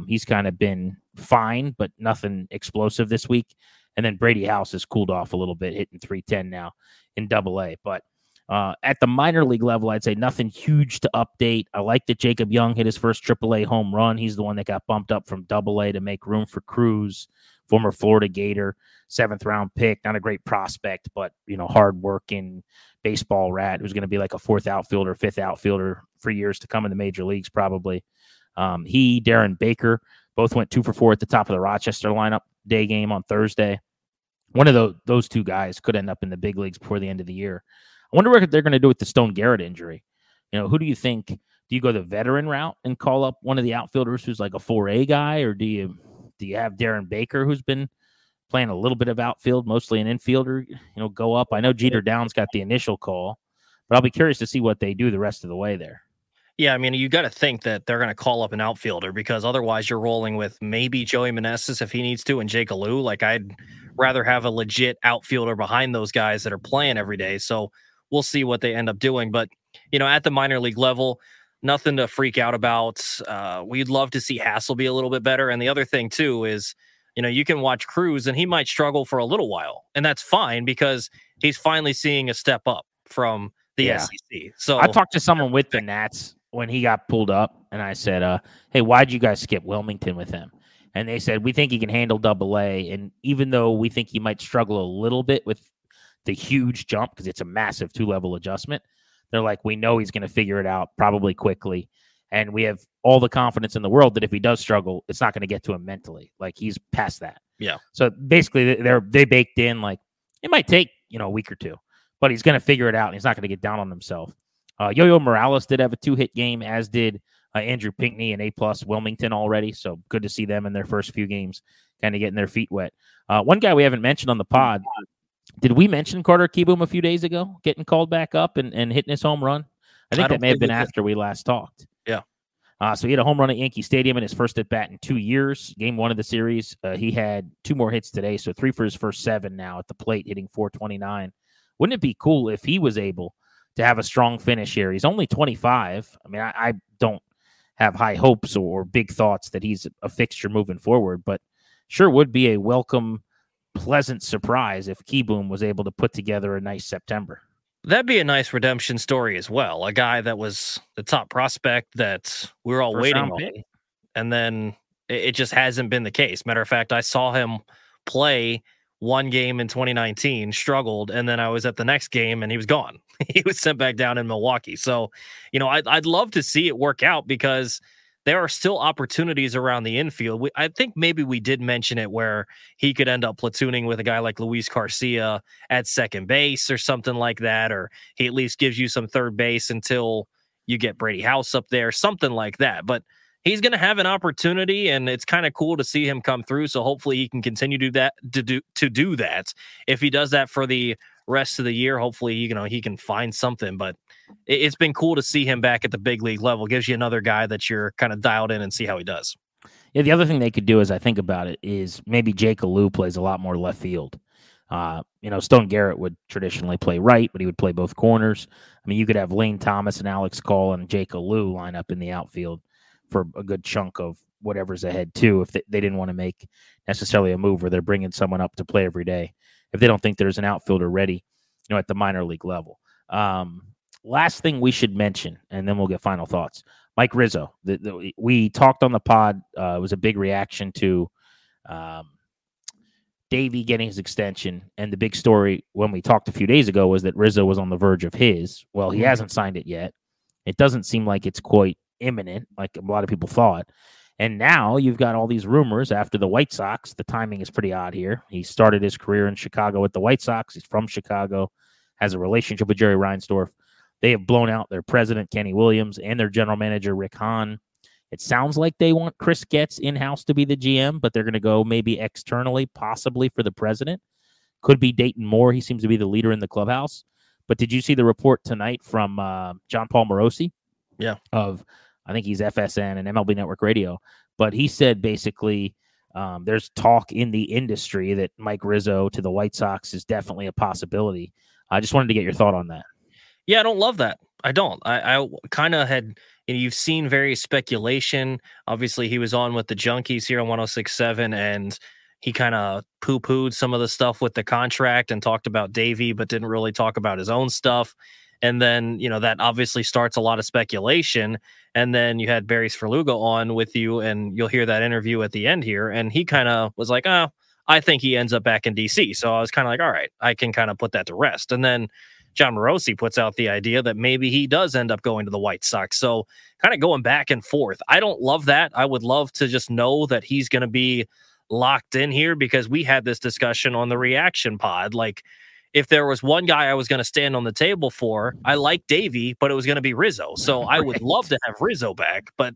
He's kind of been fine, but nothing explosive this week. And then Brady House has cooled off a little bit, hitting 310 now in Double-A. But at the minor league level, I'd say nothing huge to update. I like that Jacob Young hit his first Triple-A home run. He's the one that got bumped up from Double-A to make room for Crews, former Florida Gator, 7th-round pick. Not a great prospect, but, you know, hard-working baseball rat who's going to be like a 4th outfielder, 5th outfielder for years to come in the major leagues probably. He, Darren Baker, both went 2 for 4 at the top of the Rochester lineup day game on Thursday. One of those two guys could end up in the big leagues before the end of the year. I wonder what they're going to do with the Stone Garrett injury. You know, who do you think? Do you go the veteran route and call up one of the outfielders who's like a 4A guy, or do you have Darren Baker, who's been playing a little bit of outfield, mostly an infielder, you know, go up? I know Jeter Downs got the initial call, but I'll be curious to see what they do the rest of the way there. Yeah, I mean, you got to think that they're going to call up an outfielder, because otherwise you're rolling with maybe Joey Meneses if he needs to and Jake Alou. Like, I'd rather have a legit outfielder behind those guys that are playing every day. So we'll see what they end up doing. But, you know, at the minor league level, nothing to freak out about. We'd love to see Hassel be a little bit better. And the other thing, too, is, you know, you can watch Crews and he might struggle for a little while. And that's fine because he's finally seeing a step up from the SEC. So I talked to someone with the Nats when he got pulled up, and I said, hey, why'd you guys skip Wilmington with him? And they said, we think he can handle Double-A, and even though we think he might struggle a little bit with the huge jump, because it's a massive two-level adjustment, they're like, we know he's going to figure it out probably quickly, and we have all the confidence in the world that if he does struggle, it's not going to get to him mentally. Like, he's past that. Yeah. So basically, they baked in, like, it might take, you know, a week or two, but he's going to figure it out, and he's not going to get down on himself. Yo-Yo Morales did have a 2-hit game, as did Andrew Pinkney and A-plus Wilmington already. So good to see them in their first few games kind of getting their feet wet. One guy we haven't mentioned on the pod, did we mention Carter Kieboom a few days ago getting called back up and hitting his home run? I think that may have been after we last talked. Yeah. So he had a home run at Yankee Stadium in his first at-bat in 2 years, game one of the series. He had 2 more hits today, so 3 for his first 7 now at the plate, hitting .429. Wouldn't it be cool if he was able to have a strong finish here? He's only 25. I mean, I don't have high hopes or big thoughts that he's a fixture moving forward, but sure would be a welcome, pleasant surprise if Kieboom was able to put together a nice September. That'd be a nice redemption story as well. A guy that was the top prospect that we were all waiting on, and then it just hasn't been the case. Matter of fact, I saw him play one game in 2019, struggled, and then I was at the next game and he was gone. He was sent back down in Milwaukee. So, you know, I'd love to see it work out, because there are still opportunities around the infield. I think maybe we did mention it, where he could end up platooning with a guy like Luis Garcia at second base or something like that, or he at least gives you some third base until you get Brady House up there, something like that. But he's going to have an opportunity, and it's kind of cool to see him come through. So hopefully he can continue to do that. If he does that for the rest of the year, hopefully, you know, he can find something. But it's been cool to see him back at the big league level. Gives you another guy that you're kind of dialed in and see how he does. Yeah, the other thing they could do, as I think about it, is maybe Jake Alou plays a lot more left field. You know, Stone Garrett would traditionally play right, but he would play both corners. I mean, you could have Lane Thomas and Alex Call and Jake Alou line up in the outfield for a good chunk of whatever's ahead too, if they didn't want to make necessarily a move where they're bringing someone up to play every day, if they don't think there's an outfielder ready, you know, at the minor league level. Last thing we should mention, and then we'll get final thoughts. Mike Rizzo, we talked on the pod. It was a big reaction to Davey getting his extension. And the big story when we talked a few days ago was that Rizzo was on the verge of his. Well, he hasn't signed it yet. It doesn't seem like it's quite imminent, like a lot of people thought. And now you've got all these rumors after the White Sox. The timing is pretty odd here. He started his career in Chicago with the White Sox. He's from Chicago, has a relationship with Jerry Reinsdorf. They have blown out their president, Kenny Williams, and their general manager, Rick Hahn. It sounds like they want Chris Getz in-house to be the GM, but they're going to go maybe externally, possibly for the president. Could be Dayton Moore. He seems to be the leader in the clubhouse. But did you see the report tonight from John Paul Morosi? Yeah. Of, I think he's FSN and MLB Network Radio. But he said basically there's talk in the industry that Mike Rizzo to the White Sox is definitely a possibility. I just wanted to get your thought on that. Yeah, I don't love that. I don't. I kind of had, you know, you've seen various speculation. Obviously, he was on with the Junkies here on 106.7, and he kind of poo-pooed some of the stuff with the contract and talked about Davey, but didn't really talk about his own stuff. And then, you know, that obviously starts a lot of speculation. And then you had Barry Svrluga on with you, and you'll hear that interview at the end here. And he kind of was like, oh, I think he ends up back in D.C. So I was kind of like, all right, I can kind of put that to rest. And then John Morosi puts out the idea that maybe he does end up going to the White Sox. So kind of going back and forth. I don't love that. I would love to just know that he's going to be locked in here, because we had this discussion on the reaction pod. Like, if there was one guy I was going to stand on the table for, I like Davey, but it was going to be Rizzo. So I would love to have Rizzo back, but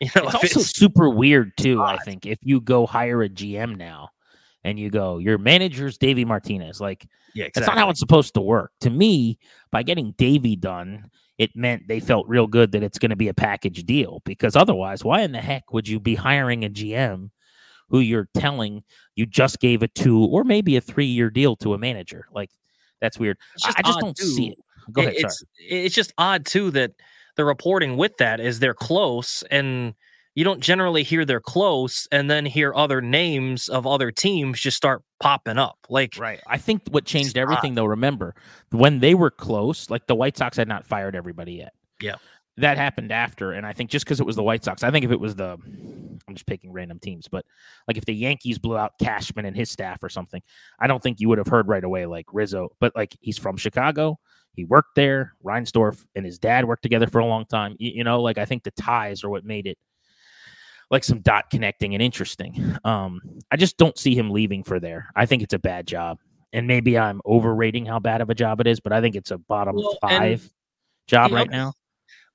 you know, it's also super weird too. God. I think if you go hire a GM now and you go, your manager's Davey Martinez, like, yeah, exactly. That's not how it's supposed to work. To me, by getting Davey done, it meant they felt real good that it's going to be a package deal, because otherwise, why in the heck would you be hiring a GM who you're telling you just gave a 2 or maybe a 3-year deal to a manager? Like, that's weird. I just don't see it. Go ahead, sorry. It's just odd too that the reporting with that is they're close, and you don't generally hear they're close and then hear other names of other teams just start popping up. Like, right. I think what changed everything though, remember when they were close, like the White Sox had not fired everybody yet. Yeah. That happened after, and I think just because it was the White Sox, I think if it was the, I'm just picking random teams, but like if the Yankees blew out Cashman and his staff or something, I don't think you would have heard right away like Rizzo, but like he's from Chicago, he worked there, Reinsdorf and his dad worked together for a long time. You know, like I think the ties are what made it like some dot connecting and interesting. I just don't see him leaving for there. I think it's a bad job, and maybe I'm overrating how bad of a job it is, but I think it's a bottom five job right now.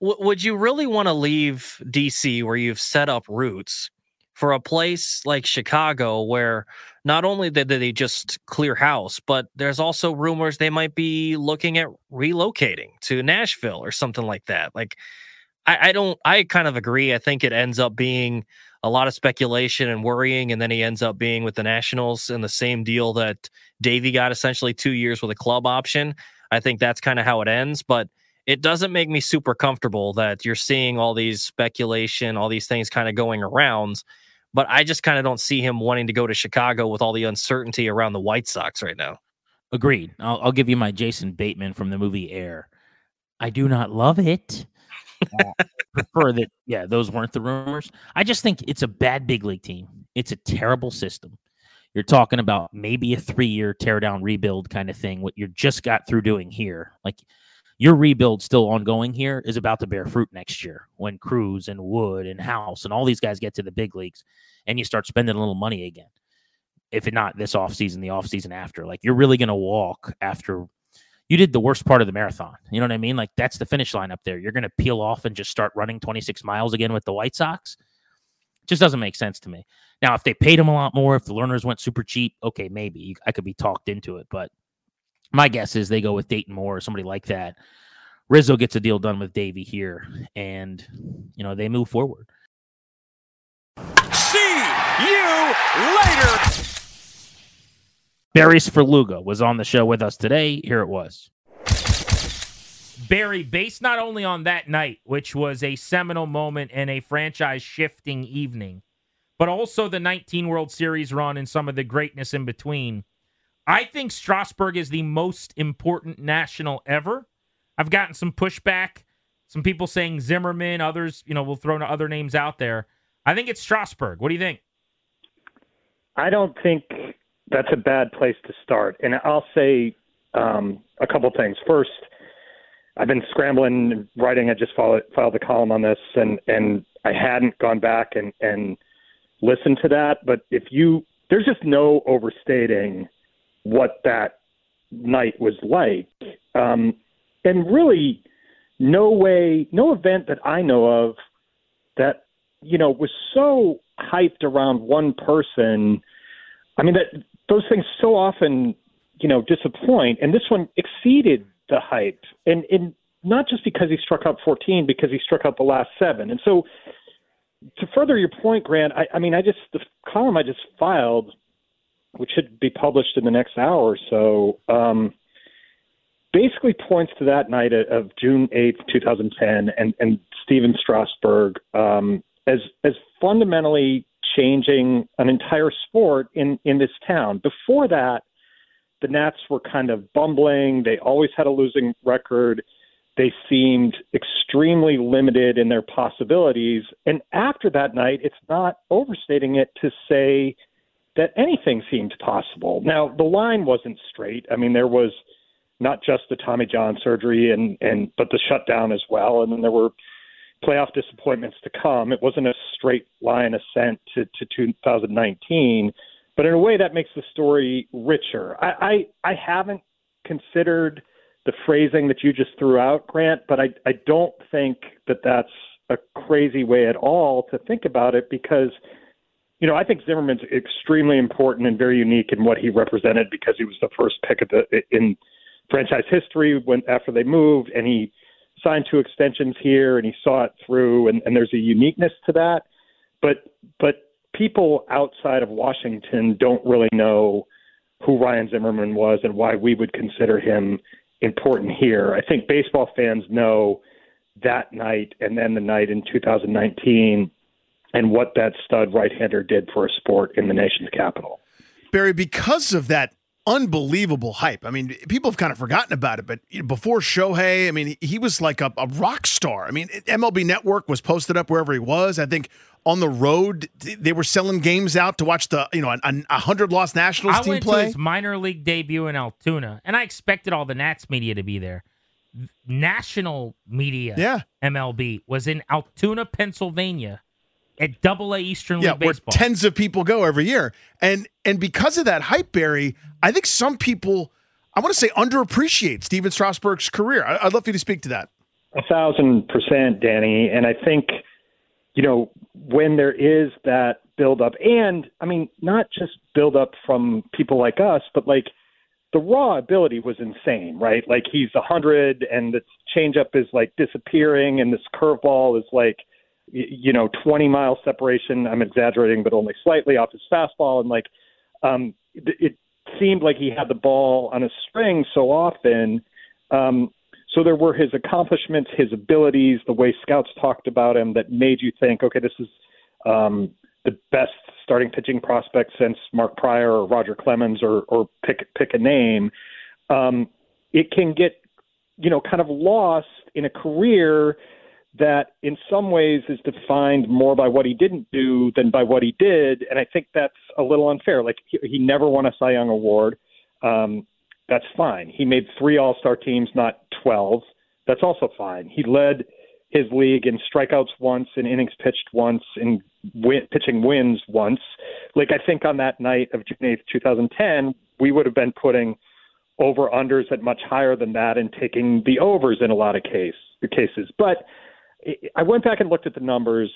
Would you really want to leave DC where you've set up roots for a place like Chicago where not only did they just clear house, but there's also rumors they might be looking at relocating to Nashville or something like that? Like, I kind of agree. I think it ends up being a lot of speculation and worrying, and then he ends up being with the Nationals in the same deal that Davey got, essentially 2 years with a club option. I think that's kind of how it ends, but it doesn't make me super comfortable that you're seeing all these speculation, all these things kind of going around, but I just kind of don't see him wanting to go to Chicago with all the uncertainty around the White Sox right now. Agreed. I'll give you my Jason Bateman from the movie Air. I do not love it. Prefer that. Yeah, those weren't the rumors. I just think it's a bad big league team. It's a terrible system. You're talking about maybe a 3-year tear down rebuild kind of thing. What you just got through doing here, like, your rebuild still ongoing here is about to bear fruit next year when Crews and Wood and House and all these guys get to the big leagues and you start spending a little money again. If not this offseason, the offseason after. Like, you're really going to walk after you did the worst part of the marathon. You know what I mean? Like, that's the finish line up there. You're going to peel off and just start running 26 miles again with the White Sox. It just doesn't make sense to me. Now, if they paid him a lot more, if the Lerners went super cheap, okay, maybe I could be talked into it, but my guess is they go with Dayton Moore or somebody like that. Rizzo gets a deal done with Davey here, and, you know, they move forward. See you later! Barry Svrluga was on the show with us today. Here it was. Barry, based not only on that night, which was a seminal moment and a franchise-shifting evening, but also the 19 World Series run and some of the greatness in between, I think Strasburg is the most important national ever. I've gotten some pushback, some people saying Zimmerman, others, you know, we'll throw other names out there. I think it's Strasburg. What do you think? I don't think that's a bad place to start. And I'll say a couple things. First, I've been scrambling, writing. I just filed a column on this, and I hadn't gone back and listened to that. But there's just no overstating what that night was like. And really no event that I know of that, was so hyped around one person. I mean, that those things so often, disappoint. And this one exceeded the hype. And not just because he struck out 14, because he struck out the last 7. And so to further your point, Grant, the column I just filed, which should be published in the next hour or so, basically points to that night of June 8th, 2010, and Stephen Strasburg as fundamentally changing an entire sport in this town. Before that, the Nats were kind of bumbling. They always had a losing record. They seemed extremely limited in their possibilities. And after that night, it's not overstating it to say that anything seemed possible. Now, the line wasn't straight. I mean, there was not just the Tommy John surgery but the shutdown as well. And then there were playoff disappointments to come. It wasn't a straight line ascent to 2019, but in a way that makes the story richer. I haven't considered the phrasing that you just threw out, Grant, but I don't think that that's a crazy way at all to think about it, because I think Zimmerman's extremely important and very unique in what he represented, because he was the first pick in franchise history after they moved, and he signed 2 extensions here, and he saw it through, and there's a uniqueness to that. But people outside of Washington don't really know who Ryan Zimmerman was and why we would consider him important here. I think baseball fans know that night and then the night in 2019 and what that stud right-hander did for a sport in the nation's capital. Barry, because of that unbelievable hype, I mean, people have kind of forgotten about it, but before Shohei, I mean, he was like a rock star. I mean, MLB Network was posted up wherever he was. I think on the road, they were selling games out to watch the, 100-loss Nationals team play. I went to his minor league debut in Altoona, and I expected all the Nats media to be there. National media, MLB, was in Altoona, Pennsylvania, at Double A Eastern League Baseball. Where tens of people go every year. And because of that hype, Barry, I think some people, I want to say, underappreciate Stephen Strasburg's career. I'd love for you to speak to that. 1,000%, Danny. And I think, when there is that buildup, and, I mean, not just buildup from people like us, but, the raw ability was insane, right? Like, he's 100, and the changeup is, disappearing, and this curveball is, 20-mile separation. I'm exaggerating, but only slightly off his fastball. And it seemed like he had the ball on a string so often. So there were his accomplishments, his abilities, the way scouts talked about him that made you think, okay, this is the best starting pitching prospect since Mark Prior or Roger Clemens or pick a name. It can get, kind of lost in a career that in some ways is defined more by what he didn't do than by what he did. And I think that's a little unfair. He never won a Cy Young Award. That's fine. He made 3 all-star teams, not 12. That's also fine. He led his league in strikeouts once, in innings pitched once, in pitching wins once. I think on that night of June 8th, 2010, we would have been putting over-unders at much higher than that and taking the overs in a lot of cases. But I went back and looked at the numbers.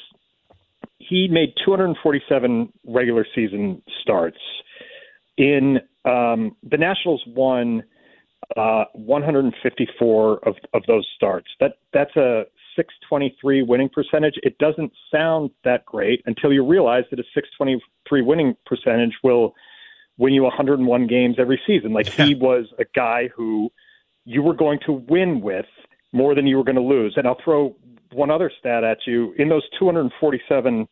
He made 247 regular season starts. In the Nationals won 154 of those starts. That's a .623 winning percentage. It doesn't sound that great until you realize that a .623 winning percentage will win you 101 games every season. He was a guy who you were going to win with more than you were going to lose. And I'll throw one other stat at you. In those 247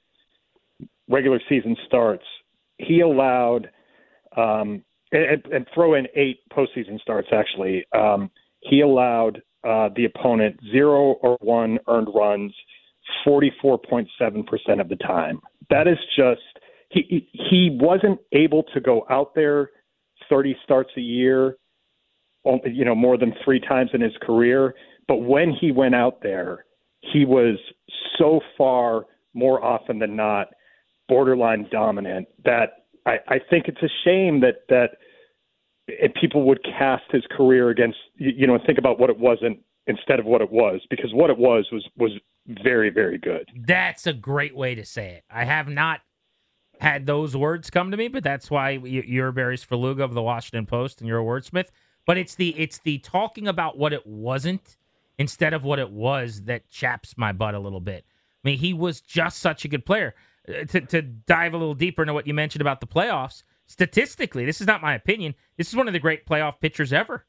regular season starts, he allowed, and throw in 8 postseason starts, actually, he allowed the opponent 0 or 1 earned runs 44.7% of the time. That is just, he wasn't able to go out there 30 starts a year, more than 3 times in his career. But when he went out there, he was so far more often than not borderline dominant that I think it's a shame that people would cast his career against, you know, think about what it wasn't instead of what it was, because what it was very, very good. That's a great way to say it. I have not had those words come to me, but that's why you're Barry Svrluga of the Washington Post and you're a wordsmith. But it's the talking about what it wasn't instead of what it was that chaps my butt a little bit. I mean, he was just such a good player. To dive a little deeper into what you mentioned about the playoffs, statistically, this is not my opinion, this is one of the great playoff pitchers ever.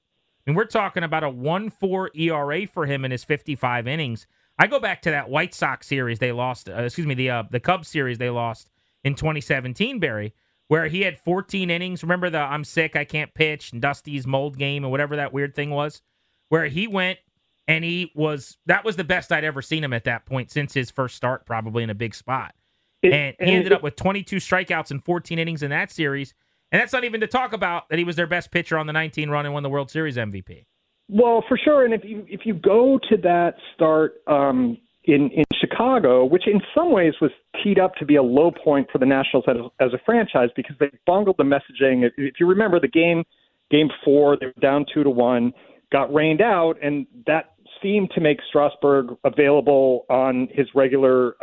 I mean, we're talking about a 1.4 ERA for him in his 55 innings. I go back to that White Sox series they lost, the Cubs series they lost in 2017, Barry, where he had 14 innings. Remember the I'm sick, I can't pitch, and Dusty's mold game, and whatever that weird thing was, where he went and that was the best I'd ever seen him at that point since his first start, probably in a big spot. And he ended up with 22 strikeouts and 14 innings in that series. And that's not even to talk about that he was their best pitcher on the 19 run and won the World Series MVP. Well, for sure. And if you go to that start in Chicago, which in some ways was teed up to be a low point for the Nationals as a franchise because they bungled the messaging. If you remember the game four, they were down 2-1, got rained out, and that seemed to make Strasburg available on his regular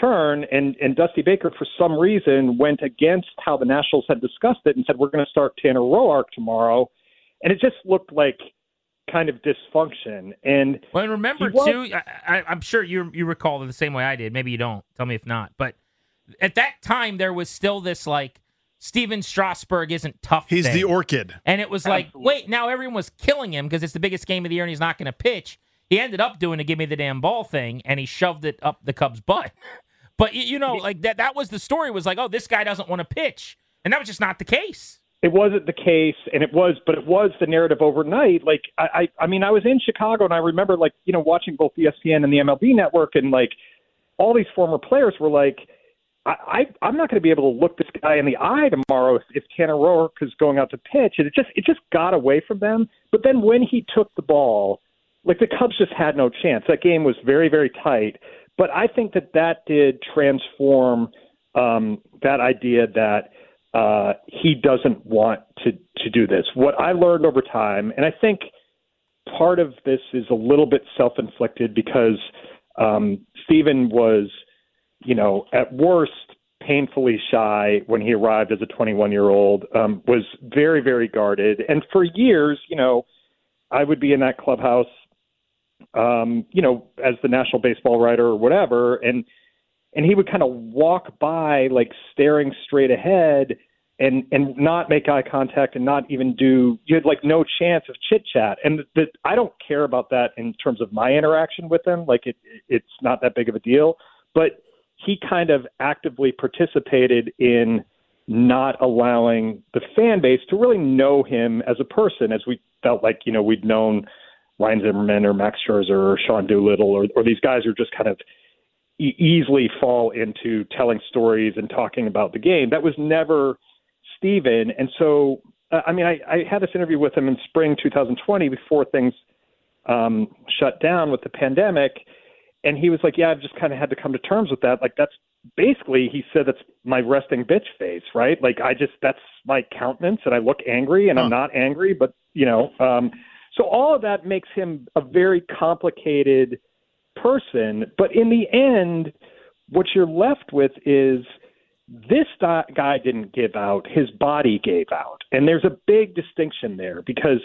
turn, and Dusty Baker, for some reason, went against how the Nationals had discussed it and said, we're going to start Tanner Roark tomorrow. And it just looked like kind of dysfunction. And remember, too, I'm sure you recall it the same way I did. Maybe you don't. Tell me if not. But at that time, there was still this, like, Stephen Strasburg isn't tough. He's the orchid. And it was like, Absolutely. Wait, now everyone was killing him because it's the biggest game of the year and he's not going to pitch. He ended up doing a give me the damn ball thing, and he shoved it up the Cubs' butt. But, you know, like that was the story, was like, oh, this guy doesn't want to pitch. And that was just not the case. It wasn't the case, but it was the narrative overnight. Like, I mean, I was in Chicago, and I remember, like, you know, watching both ESPN and the MLB Network, and, like, all these former players were like, I'm not going to be able to look this guy in the eye tomorrow if Tanner Roark is going out to pitch. And it just got away from them. But then when he took the ball, like, the Cubs just had no chance. That game was very, very tight. But I think that did transform that idea that he doesn't want to do this. What I learned over time, and I think part of this is a little bit self-inflicted because Stephen was, you know, at worst painfully shy when he arrived as a 21-year-old, was very, very guarded. And for years, you know, I would be in that clubhouse you know, as the national baseball writer or whatever, and he would kind of walk by, like, staring straight ahead and not make eye contact and not even you had, like, no chance of chit-chat. And I don't care about that in terms of my interaction with him. Like, it's not that big of a deal. But he kind of actively participated in not allowing the fan base to really know him as a person, as we felt like, you know, we'd known Ryan Zimmerman or Max Scherzer or Sean Doolittle or these guys who just kind of easily fall into telling stories and talking about the game. That was never Stephen. And so, I mean, I had this interview with him in spring 2020 before things shut down with the pandemic. And he was like, yeah, I've just kind of had to come to terms with that. Like, that's basically, he said, that's my resting bitch face, right? Like, that's my countenance and I look angry and I'm not angry, but, you know, so all of that makes him a very complicated person. But in the end, what you're left with is this guy didn't give out. His body gave out. And there's a big distinction there because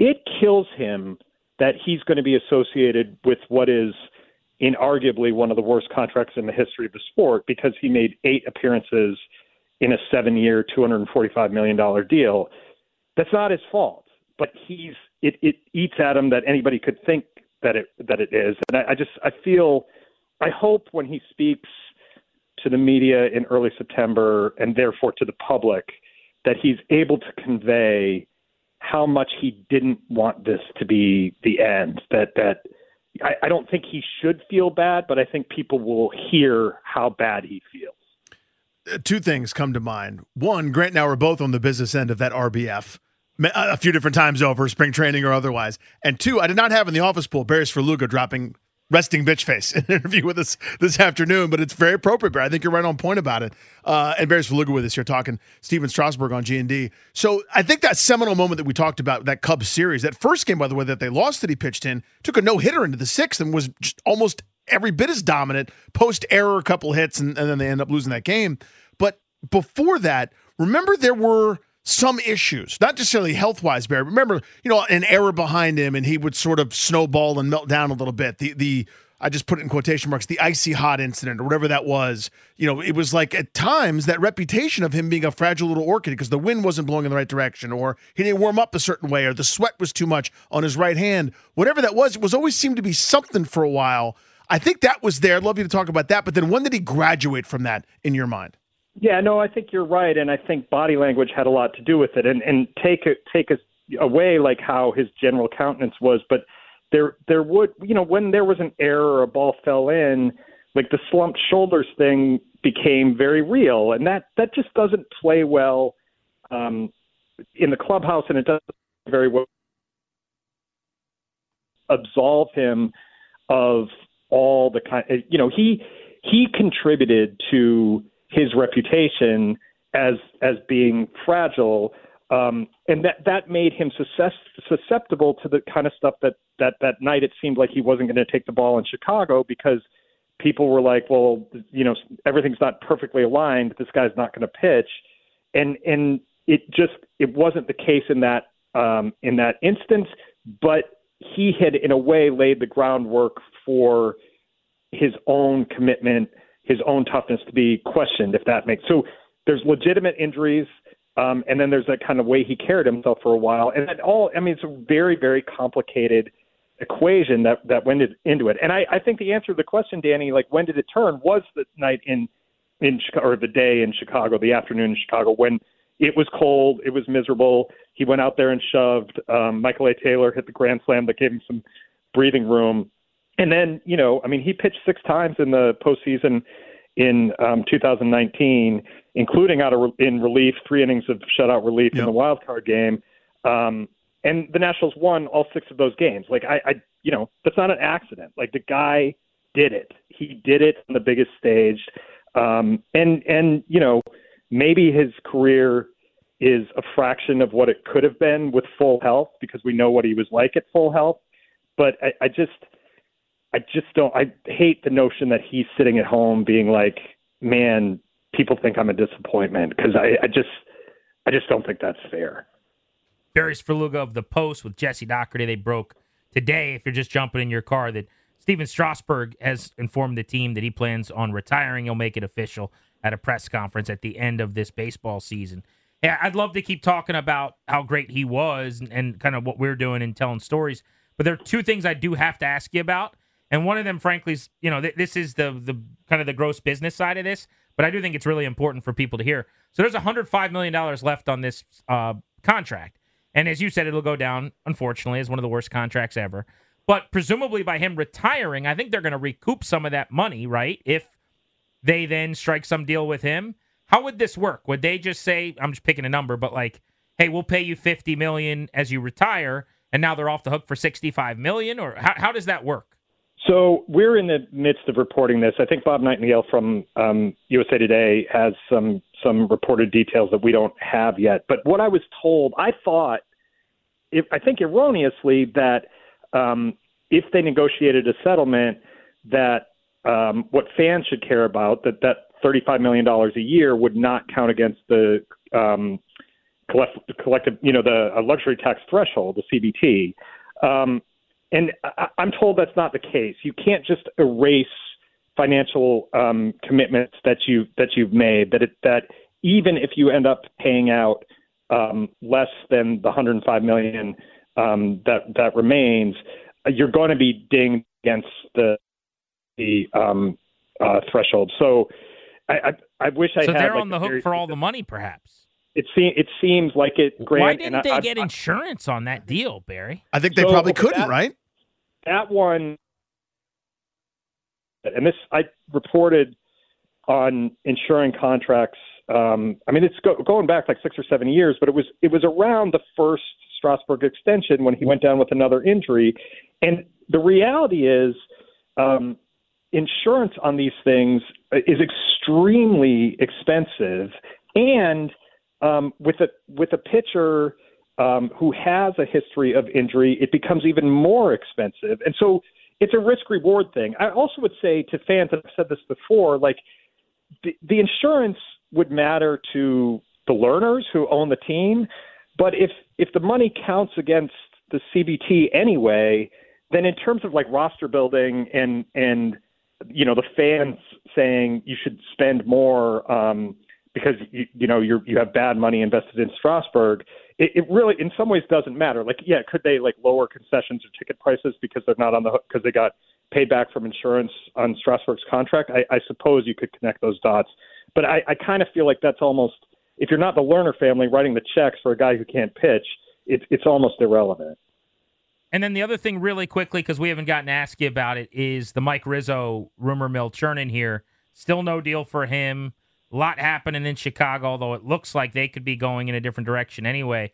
it kills him that he's going to be associated with what is inarguably one of the worst contracts in the history of the sport because he made 8 appearances in a 7-year, $245 million deal. That's not his fault. But it eats at him that anybody could think that it is. And I hope when he speaks to the media in early September and therefore to the public that he's able to convey how much he didn't want this to be the end. I don't think he should feel bad, but I think people will hear how bad he feels. Two things come to mind. One, Grant and I were both on the business end of that RBF. a few different times over, spring training or otherwise. And two, I did not have in the office pool Barry Svrluga dropping resting bitch face in an interview with us this afternoon, but it's very appropriate, Barry. I think you're right on point about it. And Barry Svrluga with us here talking Stephen Strasburg on G&D. So I think that seminal moment that we talked about, that Cubs series, that first game, by the way, that they lost that he pitched in, took a no-hitter into the sixth and was just almost every bit as dominant, post-error, a couple hits, and then they end up losing that game. But before that, remember there were some issues, not necessarily health-wise, Barry. Remember, you know, an error behind him, and he would sort of snowball and melt down a little bit. The I just put it in quotation marks, the icy hot incident or whatever that was. You know, it was like at times that reputation of him being a fragile little orchid because the wind wasn't blowing in the right direction, or he didn't warm up a certain way, or the sweat was too much on his right hand. Whatever that was, it was always seemed to be something for a while. I think that was there. I'd love you to talk about that. But then when did he graduate from that in your mind? Yeah, no, I think you're right, and I think body language had a lot to do with it, and take us away like how his general countenance was, but there would, you know, when there was an error or a ball fell in, like the slumped shoulders thing became very real, and that just doesn't play well in the clubhouse, and it doesn't very well absolve him of all the kind. You know, he contributed to his reputation as being fragile, and that made him susceptible to the kind of stuff that night. It seemed like he wasn't going to take the ball in Chicago because people were like, well, you know, everything's not perfectly aligned. This guy's not going to pitch, and it wasn't the case in that instance. But he had in a way laid the groundwork for his own commitment, his own toughness to be questioned, if that makes. So there's legitimate injuries, and then there's that kind of way he carried himself for a while. And that all, I mean, it's a very, very complicated equation that went into it. And I think the answer to the question, Danny, like when did it turn, was the night in Chicago, or the day in Chicago, the afternoon in Chicago, when it was cold, it was miserable. He went out there and shoved. Michael A. Taylor hit the grand slam that gave him some breathing room. And then, you know, I mean, he pitched 6 times in the postseason in 2019, including in relief, 3 innings of shutout relief in the wild card game. And the Nationals won all 6 of those games. Like, I you know, that's not an accident. Like, the guy did it. He did it on the biggest stage. And you know, maybe his career is a fraction of what it could have been with full health because we know what he was like at full health. But I just don't. I hate the notion that he's sitting at home being like, "Man, people think I'm a disappointment," because I just don't think that's fair. Barry Svrluga of the Post with Jesse Doherty. They broke today. If you're just jumping in your car, that Stephen Strasburg has informed the team that he plans on retiring. He'll make it official at a press conference at the end of this baseball season. Yeah, I'd love to keep talking about how great he was and kind of what we're doing and telling stories, but there are 2 things I do have to ask you about. And one of them, frankly, is, you know, this is the kind of the gross business side of this, but I do think it's really important for people to hear. So there's $105 million left on this contract. And as you said, it'll go down, unfortunately, as one of the worst contracts ever. But presumably by him retiring, I think they're going to recoup some of that money, right? If they then strike some deal with him, how would this work? Would they just say, I'm just picking a number, but like, hey, we'll pay you $50 million as you retire, and now they're off the hook for $65 million? Or how does that work? So we're in the midst of reporting this. I think Bob Nightingale from USA Today has some reported details that we don't have yet. But what I was told, I thought, I think erroneously, that if they negotiated a settlement, that what fans should care about, that $35 million a year would not count against the collective, you know, the luxury tax threshold, the CBT. And I'm told that's not the case. You can't just erase financial commitments that you've made. That even if you end up paying out less than the $105 million that remains, you're going to be dinged against the threshold. So I wish I had. So they're on the hook for all the money, perhaps. It seems like it. Grant, why didn't they get insurance on that deal, Barry? I think they probably couldn't, right? That one, and this I reported on insuring contracts I mean, it's going back like 6 or 7 years, but it was around the first Strasburg extension when he went down with another injury. And the reality is insurance on these things is extremely expensive. And with a pitcher who has a history of injury, it becomes even more expensive. And so it's a risk-reward thing. I also would say to fans, and I've said this before, like the insurance would matter to the learners who own the team. But if the money counts against the CBT anyway, then in terms of like roster building and you know, the fans saying you should spend more because you have bad money invested in Strasburg, it really in some ways doesn't matter. Like, yeah, could they like lower concessions or ticket prices because they're not on the hook because they got paid back from insurance on Strasburg's contract? I suppose you could connect those dots, but I kind of feel like that's almost, if you're not the Lerner family writing the checks for a guy who can't pitch, it's almost irrelevant. And then the other thing really quickly, because we haven't gotten to ask you about it, is the Mike Rizzo rumor mill churning here. Still no deal for him. A lot happening in Chicago, although it looks like they could be going in a different direction anyway.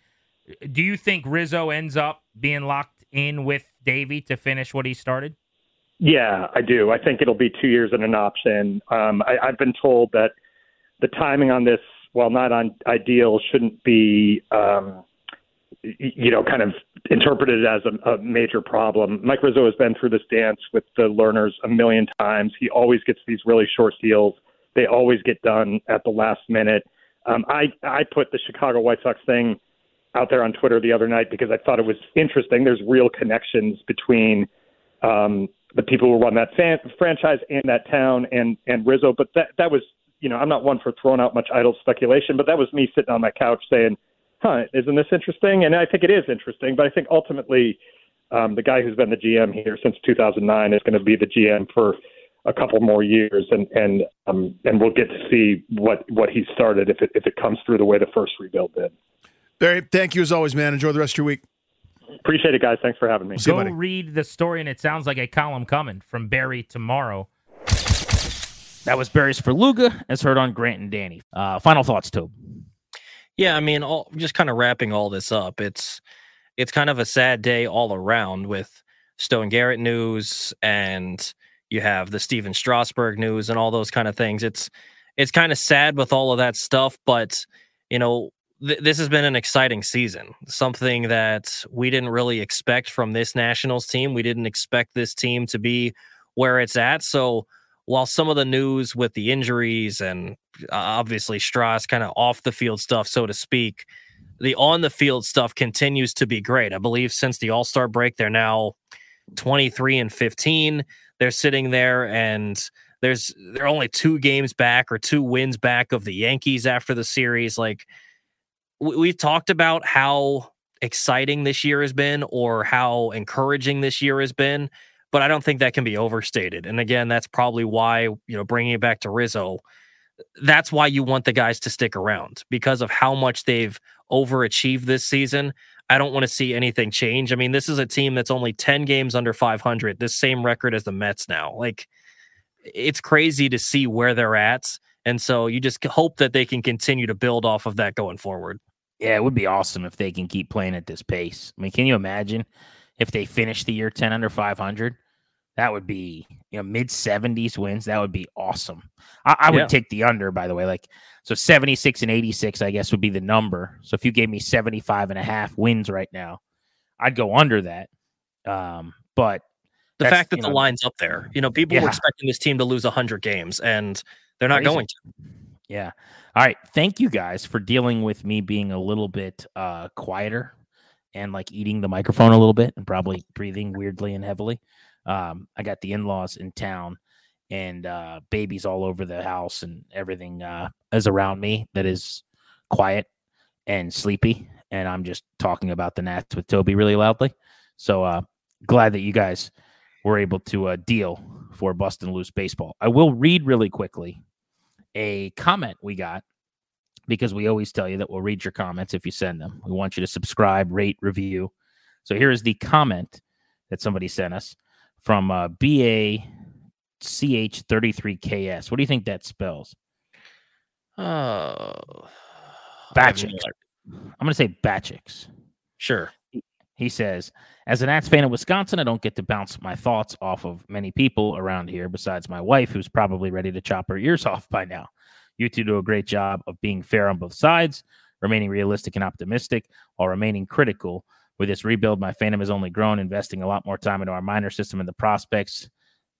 Do you think Rizzo ends up being locked in with Davey to finish what he started? Yeah, I do. I think it'll be 2 years and an option. I've been told that the timing on this, while not ideal, shouldn't be, kind of interpreted as a major problem. Mike Rizzo has been through this dance with the learners a million times. He always gets these really short deals. They always get done at the last minute. I put the Chicago White Sox thing out there on Twitter the other night because I thought it was interesting. There's real connections between the people who run that franchise and that town and Rizzo. But that was, I'm not one for throwing out much idle speculation, but that was me sitting on my couch saying, isn't this interesting? And I think it is interesting, but I think ultimately the guy who's been the GM here since 2009 is going to be the GM for a couple more years, and we'll get to see what he started if it comes through the way the first rebuild did. Barry, thank you as always, man. Enjoy the rest of your week. Appreciate it, guys. Thanks for having me. Go read the story, and it sounds like a column coming from Barry tomorrow. That was Barry Svrluga, as heard on Grant and Danny. Final thoughts, Tobe. Yeah, I mean, just kind of wrapping all this up, it's kind of a sad day all around with Stone Garrett news, and you have the Stephen Strasburg news and all those kind of things. It's kind of sad with all of that stuff, but, this has been an exciting season, something that we didn't really expect from this Nationals team. We didn't expect this team to be where it's at, so while some of the news with the injuries and obviously Strasburg kind of off the field stuff, so to speak, the on the field stuff continues to be great. I believe since the All-Star break, they're now 23-15. They're sitting there and they're only 2 games back or 2 wins back of the Yankees after the series. Like we've talked about how exciting this year has been or how encouraging this year has been. But I don't think that can be overstated. And again, that's probably why, bringing it back to Rizzo, that's why you want the guys to stick around because of how much they've overachieved this season. I don't want to see anything change. I mean, this is a team that's only 10 games under 500, the same record as the Mets now. Like, it's crazy to see where they're at. And so you just hope that they can continue to build off of that going forward. Yeah, it would be awesome if they can keep playing at this pace. I mean, can you imagine if they finish the year 10 under 500? That would be, mid-70s wins. That would be awesome. I would take the under, by the way. Like, so 76 and 86, I guess, would be the number. So if you gave me 75.5 wins right now, I'd go under that. But the fact that the line's up there, people were expecting this team to lose 100 games, and they're not going to. Yeah. All right. Thank you guys for dealing with me being a little bit quieter and like eating the microphone a little bit and probably breathing weirdly and heavily. I got the in-laws in town and babies all over the house and everything is around me that is quiet and sleepy. And I'm just talking about the Nats with Toby really loudly. So glad that you guys were able to deal for Bustin' Loose Baseball. I will read really quickly a comment we got, because we always tell you that we'll read your comments if you send them. We want you to subscribe, rate, review. So here is the comment that somebody sent us from BACH33KS. What do you think that spells? Batchix. I'm going to say Batchix. Sure. He says, as an Nats fan in Wisconsin, I don't get to bounce my thoughts off of many people around here besides my wife, who's probably ready to chop her ears off by now. You two do a great job of being fair on both sides, remaining realistic and optimistic, while remaining critical. With this rebuild, my fandom has only grown, investing a lot more time into our minor system and the prospects.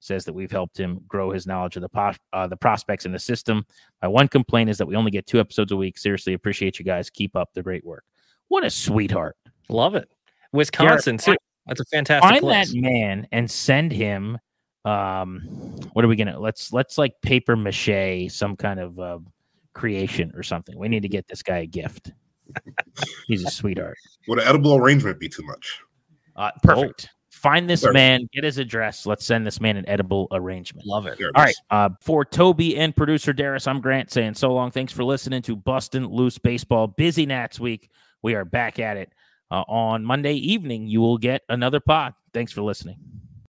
Says that we've helped him grow his knowledge of the prospects in the system. My one complaint is that we only get 2 episodes a week. Seriously, appreciate you guys. Keep up the great work. What a sweetheart. Love it. Wisconsin, Garrett, too. That's a fantastic find place. Find that man and send him, what are we going to, let's like paper mache, some kind of creation or something. We need to get this guy a gift. He's a sweetheart. Would an edible arrangement be too much? Perfect. Oh. Find this man, get his address. Let's send this man an edible arrangement. Love it. All right. For Toby and producer Darius, I'm Grant saying so long. Thanks for listening to Bustin' Loose Baseball. Busy Nats week. We are back at it on Monday evening. You will get another pod. Thanks for listening.